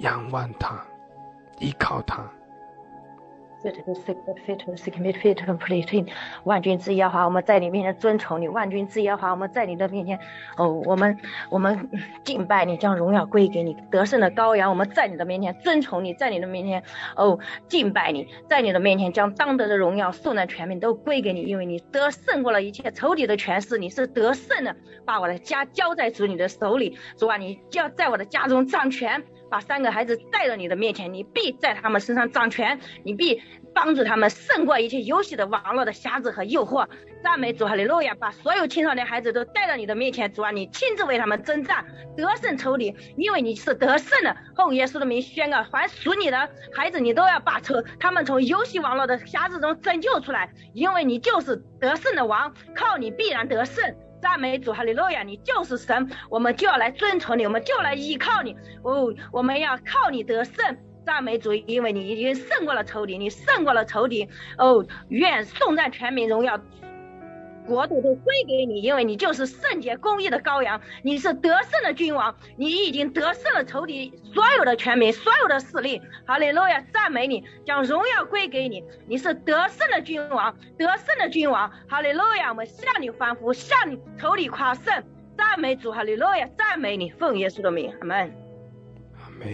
仰望他，依靠他。万军之耶和华，我们在你面前尊崇你，万军之耶和华，我们在你的面前我们敬拜你，将荣耀归给你，得胜的羔羊，我们在你的面前尊崇你，在你的面前敬拜你，在你的面前将当得的荣耀、受难权柄都归给你，因为你得胜过了一切仇敌的权势，你是得胜的。把我的家交在主你的手里，主啊，你要在我的家中掌权，把三个孩子带到你的面前，你必在他们身上掌权，你必帮助他们胜过一切游戏的网络的瑕疵和诱惑。赞美主，哈利路亚！把所有青少年孩子都带到你的面前，主啊，你亲自为他们征战，得胜仇敌，因为你是得胜的。奉耶稣的名宣告，凡属你的孩子，你都要把他们从游戏网络的瑕疵中拯救出来，因为你就是得胜的王，靠你必然得胜。赞美主，哈利路亚！你就是神，我们就要来遵从你，我们就要来依靠你，我们要靠你得胜。赞美主，因为你已经胜过了仇敌，你胜过了仇敌。愿颂赞、权柄、荣耀、国度都归给你，因为你就是圣洁、公义的羔羊，你是得胜的君王，你已经得胜了仇敌所有的权柄、所有的势力。哈利路亚！赞美你，将荣耀归给你，你是得胜的君王，得胜的君王。哈利路亚！我们向你欢呼，向你仇敌夸胜。赞美主，哈利路亚！赞美你，奉耶稣的名，阿门。阿门。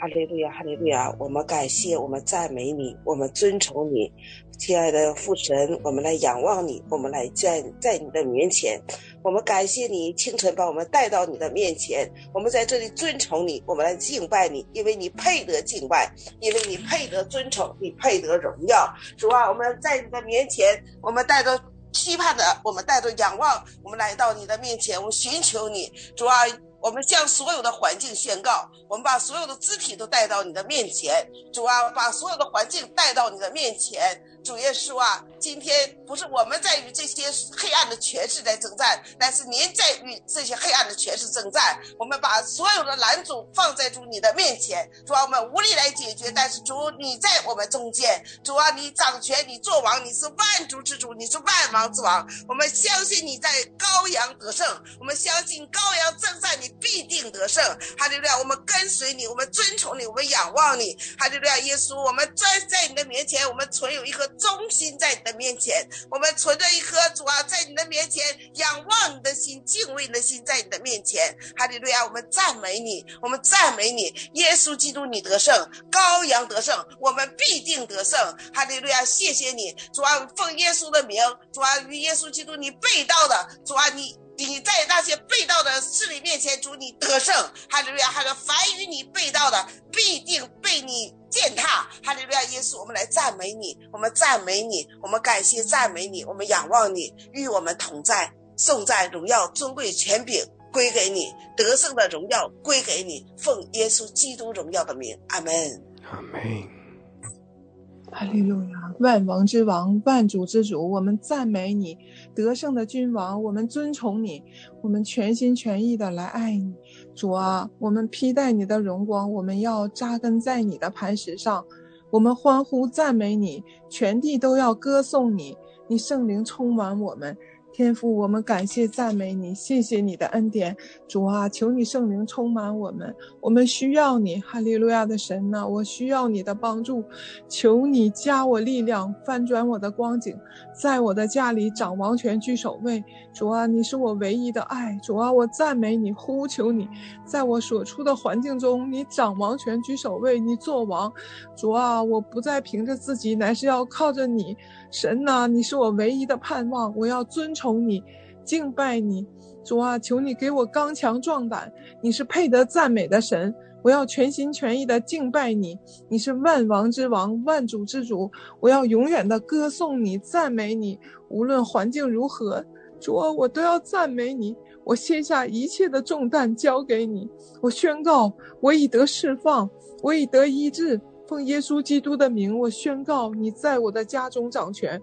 哈利路亚，哈利路亚！我们感谢，我们赞美你，我们尊崇你，亲爱的父神，我们来仰望你，我们来在你的面前，我们感谢你清晨把我们带到你的面前，我们在这里尊崇你，我们来敬拜你，因为你配得敬拜，因为你配得尊崇，你配得荣耀。主啊，我们在你的面前，我们带着期盼的，我们带着仰望，我们来到你的面前，我们寻求你。主啊，我们向所有的环境宣告，我们把所有的肢体都带到你的面前。主啊，把所有的环境带到你的面前。主耶稣啊，今天不是我们在与这些黑暗的权势在征战，但是您在与这些黑暗的权势征战。我们把所有的拦阻放在主你的面前。主啊，我们无力来解决，但是主你在我们中间。主啊，你掌权，你作王，你是万族之主，你是万王之王。我们相信你在羔羊得胜，我们相信羔羊征战你必定得胜。哈利路亚！我们跟随你，我们尊崇你，我们仰望你。哈利路亚！耶稣，我们在你的面前，我们存有一颗忠心，在你的面前我们存着一颗，主啊，在你的面前仰望你的心，敬畏你的心，在你的面前。哈利路亚！我们赞美你，我们赞美你，耶稣基督，你得胜，羔羊得胜，我们必定得胜。哈利路亚！谢谢你，主啊，奉耶稣的名，主啊，与耶稣基督你背道的，主啊，你在那些背道的势力面前，主你得胜。哈利路亚！还有凡与你背道的，必定被你践踏。哈利路亚！耶稣，我们来赞美你，我们赞美你，我们感谢赞美你，我们仰望你，与我们同在。颂赞、荣耀、尊贵、权柄归给你，得胜的荣耀归给你，奉耶稣基督荣耀的名，阿们，阿们。哈利路亚！万王之王，万主之主，我们赞美你，得胜的君王，我们尊崇你，我们全心全意的来爱你。主啊，我们披戴你的荣光，我们要扎根在你的磐石上，我们欢呼赞美你，全地都要歌颂你。你圣灵充满我们，天父，我们感谢赞美你，谢谢你的恩典。主啊，求你圣灵充满我们，我们需要你。哈利路亚的神啊，我需要你的帮助，求你加我力量，翻转我的光景，在我的家里掌王权，居首位。主啊，你是我唯一的爱。主啊，我赞美你，呼求你，在我所处的环境中，你掌王权，居首位，你做王。主啊，我不再凭着自己，乃是要靠着你。神啊，你是我唯一的盼望，我要遵从你。敬拜你。主啊，求你给我刚强壮胆，你是配得赞美的神，我要全心全意的敬拜你，你是万王之王，万主之主，我要永远的歌颂你，赞美你，无论环境如何，主啊，我都要赞美你。我卸下一切的重担交给你，我宣告我已得释放，我已得医治，奉耶稣基督的名，我宣告你在我的家中掌权，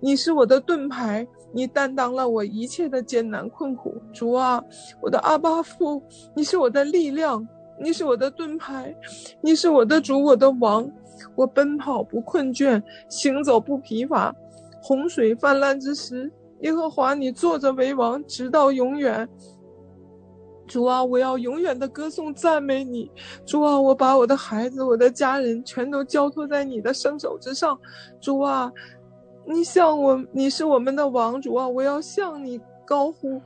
你是我的盾牌，你担当了我一切的艰难困苦。主啊，我的阿爸父，你是我的力量，你是我的盾牌，你是我的主，我的王，我奔跑不困倦，行走不疲乏。洪水泛滥之时，耶和华你坐着为王，直到永远。主啊，我要永远的歌颂赞美你。主啊，我把我的孩子，我的家人全都交托在你的圣手之上。主啊，你是我们的王。主啊，我要向你高呼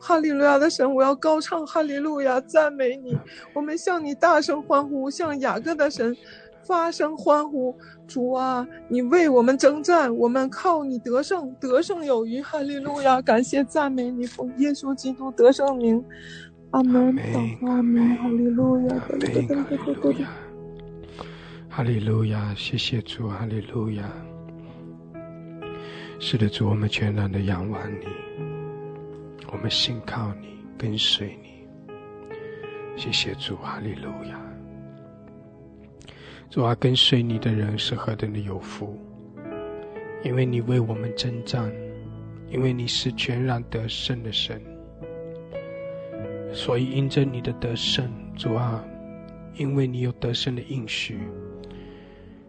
哈利路亚的神，我要高唱哈利路亚，赞美你。我们向你大声欢呼，向雅各的神发声欢呼。主啊，你为我们征战，我们靠你得胜，得胜有余。哈利路亚，感谢赞美你，奉耶稣基督得胜名，阿门，阿门，哈利路亚，哈利路亚，谢谢主，哈利路亚。是的，主，我们全然的仰望你，我们信靠你，跟随你。谢谢主，哈利路亚。主啊，跟随你的人是何等的有福，因为你为我们征战，因为你是全然得胜的神，所以因着你的得胜，主啊，因为你有得胜的应许，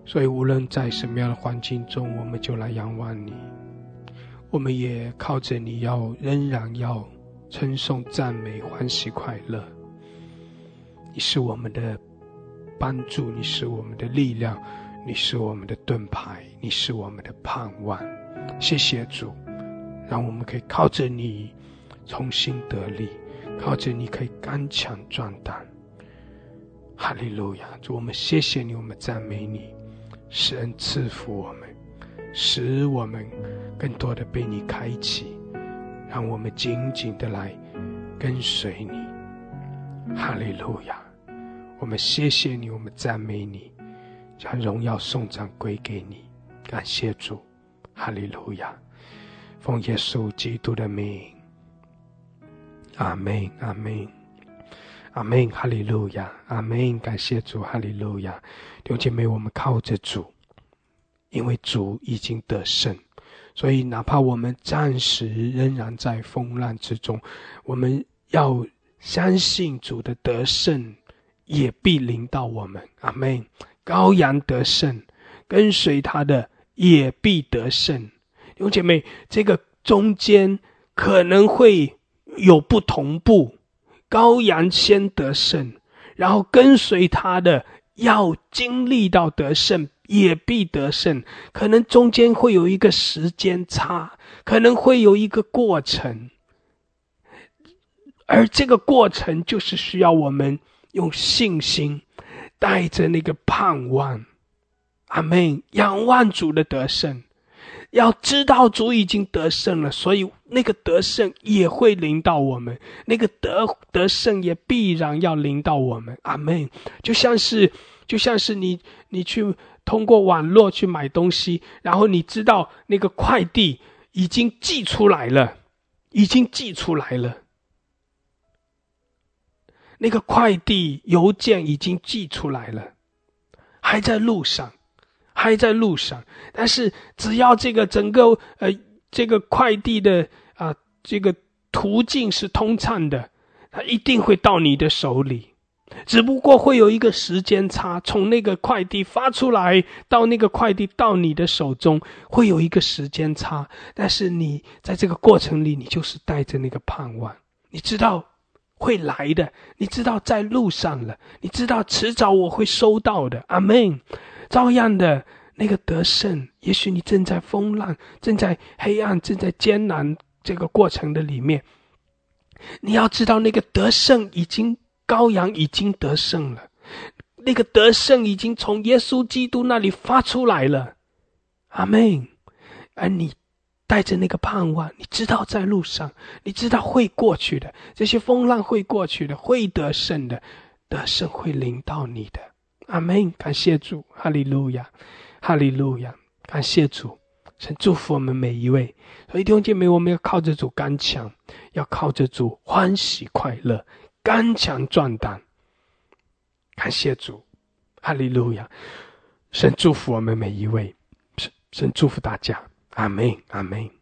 所以无论在什么样的环境中，我们就来仰望你，我们也靠着你要仍然要称颂赞美，欢喜快乐。你是我们的帮助，你是我们的力量，你是我们的盾牌，你是我们的盼望。谢谢主，让我们可以靠着你重新得力，靠着你可以刚强壮胆。哈利路亚，主，我们谢谢你，我们赞美你，使恩赐福我们，使我们更多的被你开启，让我们紧紧的来跟随你。哈利路亚，我们谢谢你，我们赞美你，将荣耀颂赞归给你。感谢主，哈利路亚，奉耶稣基督的名，阿们，阿们，阿们，哈利路亚，阿们，感谢主，哈利路亚。弟兄姐妹，我们靠着主，因为主已经得胜，所以哪怕我们暂时仍然在风浪之中，我们要相信主的得胜也必临到我们。阿们，羔羊得胜，跟随他的也必得胜。弟兄姐妹，这个中间可能会有不同步，羔羊先得胜，然后跟随他的要经历到得胜，也必得胜。可能中间会有一个时间差，可能会有一个过程，而这个过程就是需要我们用信心带着那个盼望。阿们，仰望主的得胜，要知道主已经得胜了，所以那个得胜也会临到我们，那个 得胜也必然要临到我们。阿们，就像是你去通过网络去买东西，然后你知道那个快递已经寄出来了，那个快递邮件已经寄出来了，还在路上。但是只要这个整个这个快递的这个途径是通畅的，它一定会到你的手里。只不过会有一个时间差，从那个快递发出来到那个快递到你的手中会有一个时间差，但是你在这个过程里，你就是带着那个盼望，你知道会来的，你知道在路上了，你知道迟早我会收到的。阿们，照样的那个得胜，也许你正在风浪，正在黑暗，正在艰难这个过程的里面，你要知道那个得胜已经，羔羊已经得胜了，那个得胜已经从耶稣基督那里发出来了。阿们，而你带着那个盼望，你知道在路上，你知道会过去的，这些风浪会过去的，会得胜的，得胜会临到你的。阿们，感谢主，哈利路亚，哈利路亚，感谢主。神祝福我们每一位。所以弟兄姐妹，我们要靠着主刚强，要靠着主欢喜快乐，刚强壮胆。感谢主，哈利路亚。神祝福我们每一位，神祝福大家。阿们，阿们。